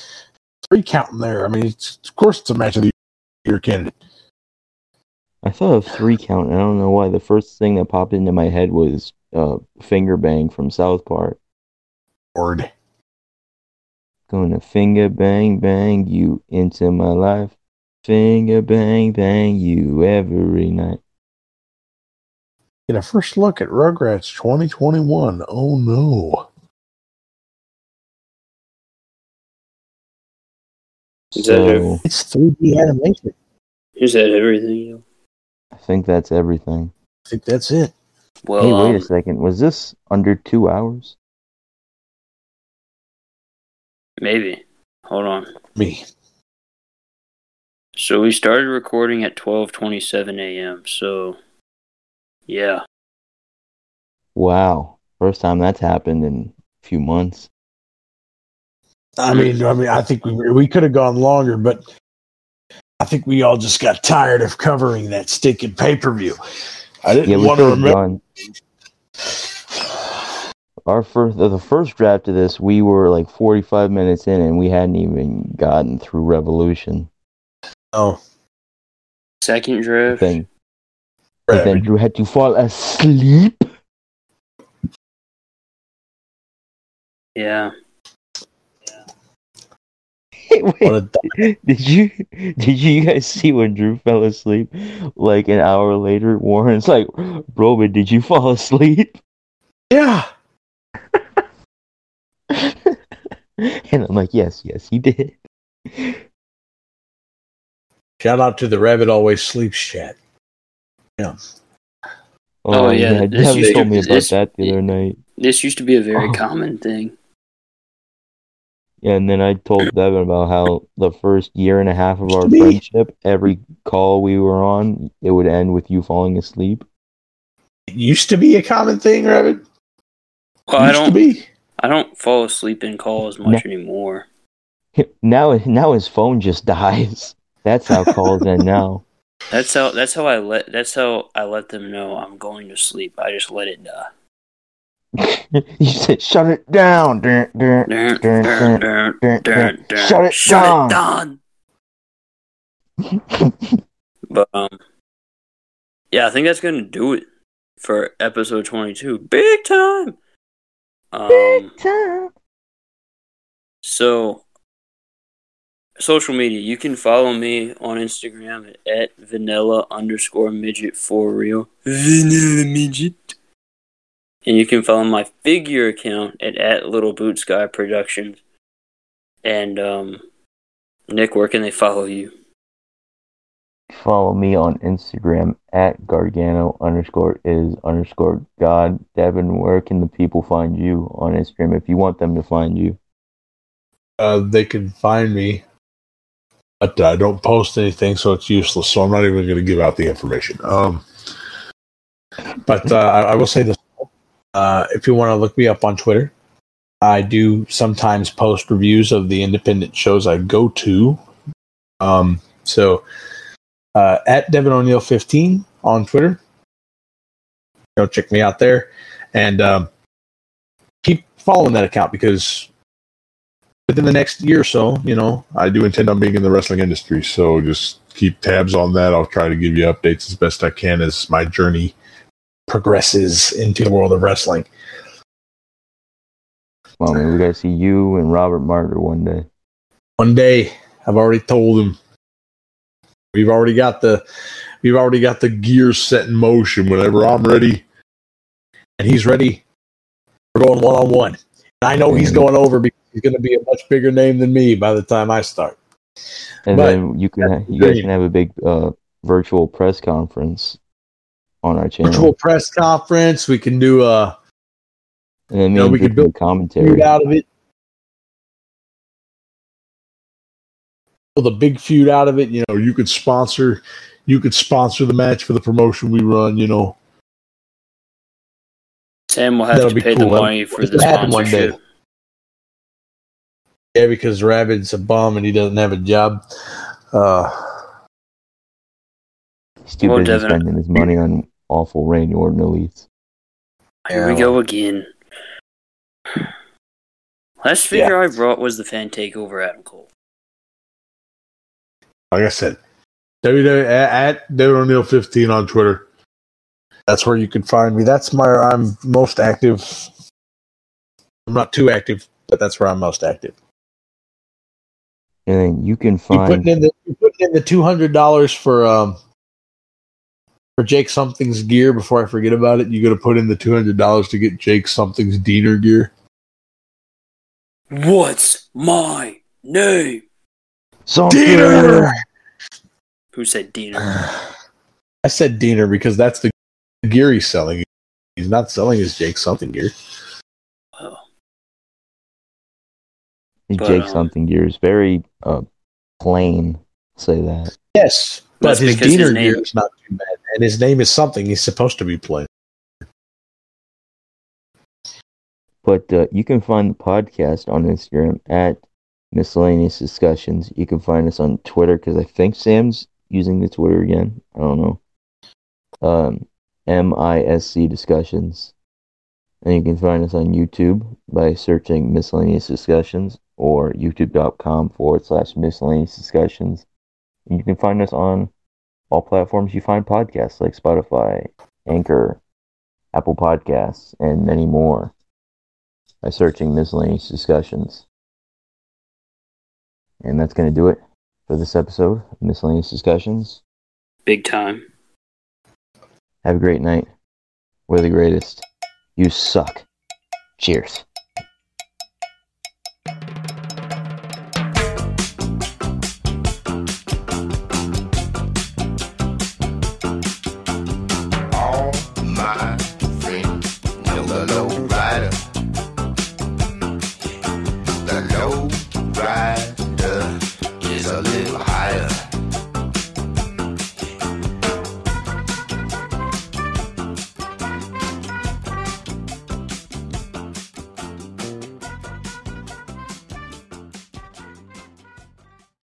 3 count in there. I mean, of course it's a match of the year candidate. I thought of 3 count, and I don't know why. The first thing that popped into my head was Finger Bang from South Park. Word. Gonna finger bang bang you into my life. Finger bang bang you every night. Get a first look at Rugrats 2021. Oh no. It's 3D animation. Is that everything? I think that's everything. I think that's it. Well, hey, wait a second. Was this under 2 hours? Maybe. Hold on. Me. So we started recording at 12:27 a.m. So, yeah. Wow. First time that's happened in a few months. I mean, I think we could have gone longer, but I think we all just got tired of covering that stinking pay-per-view. I didn't want to remember. Our first draft of this, we were like 45 minutes in, and we hadn't even gotten through Revolution. Oh, second draft. And then Drew had to fall asleep. Yeah. Hey, wait, did you guys see when Drew fell asleep? Like an hour later, Warren's like, "Roman, did you fall asleep?" Yeah. And I'm like, yes, he did. Shout out to the Rabbit Always Sleeps chat. Yeah. Oh yeah. Kevin told me about that the other night. This used to be a very common thing. Yeah, and then I told Devin about how the first year and a half of our friendship, every call we were on, it would end with you falling asleep. It used to be a common thing, Rabbit. Well, I don't fall asleep in calls much anymore. Now his phone just dies. That's how calls end now. That's how I let them know I'm going to sleep. I just let it die. You said, "Shut it down." Shut it down. But yeah, I think that's gonna do it for episode 22. Big time. Big time. So, social media. You can follow me on Instagram at vanilla_midget4real. Vanilla midget. And you can follow my figure account at LittleBootsGuyProductions. And, Nick, where can they follow you? Follow me on Instagram at Gargano_is_God. Devin, where can the people find you on Instagram if you want them to find you? They can find me. But I don't post anything, so it's useless. So I'm not even going to give out the information. I will say this. If you want to look me up on Twitter, I do sometimes post reviews of the independent shows I go to. So at Devin O'Neill 15 on Twitter, go check me out there, and keep following that account because within the next year or so, I do intend on being in the wrestling industry. So just keep tabs on that. I'll try to give you updates as best I can as my journey progresses into the world of wrestling. Well, man, we gotta see you and Robert Martyr one day. One day, I've already told him. We've already got the gears set in motion. Whenever I'm ready, and he's ready, we're going 1-on-1. And I know he's going over because he's going to be a much bigger name than me by the time I start. And then you guys can have a big virtual press conference on our channel. Virtual press conference. We can do a. And then we can build commentary out of it. The big feud out of it, you could sponsor the match for the promotion we run, Sam will have That'll to pay cool. the money for the sponsorship. Yeah, because Rabbit's a bum and he doesn't have a job. He's too busy spending his money on awful Randy Orton elites. Here we go again. Last figure I brought was the Fan Takeover Adam Cole. Like I said, at David O'Neill 15 on Twitter. That's where you can find me. I'm most active. I'm not too active, but that's where I'm most active. And you can find you're putting in the $200 for Jake Something's gear. Before I forget about it, you got to put in the $200 to get Jake Something's Diener gear. What's my name? Diener! Who said Diener? I said Diener because that's the gear he's selling. He's not selling his Jake Something gear. Oh. Jake Something gear is very plain. Say that. Yes, but his Diener gear is not too bad. And his name is something. He's supposed to be plain. But you can find the podcast on Instagram at Miscellaneous Discussions. You can find us on Twitter because I think Sam's using the Twitter again. I don't know. MISC Discussions. And you can find us on YouTube by searching Miscellaneous Discussions or youtube.com/Miscellaneous Discussions. And you can find us on all platforms you find podcasts like Spotify, Anchor, Apple Podcasts, and many more. by searching miscellaneous discussions. And that's going to do it for this episode of Miscellaneous Discussions. Big time. Have a great night. We're the greatest. You suck. Cheers.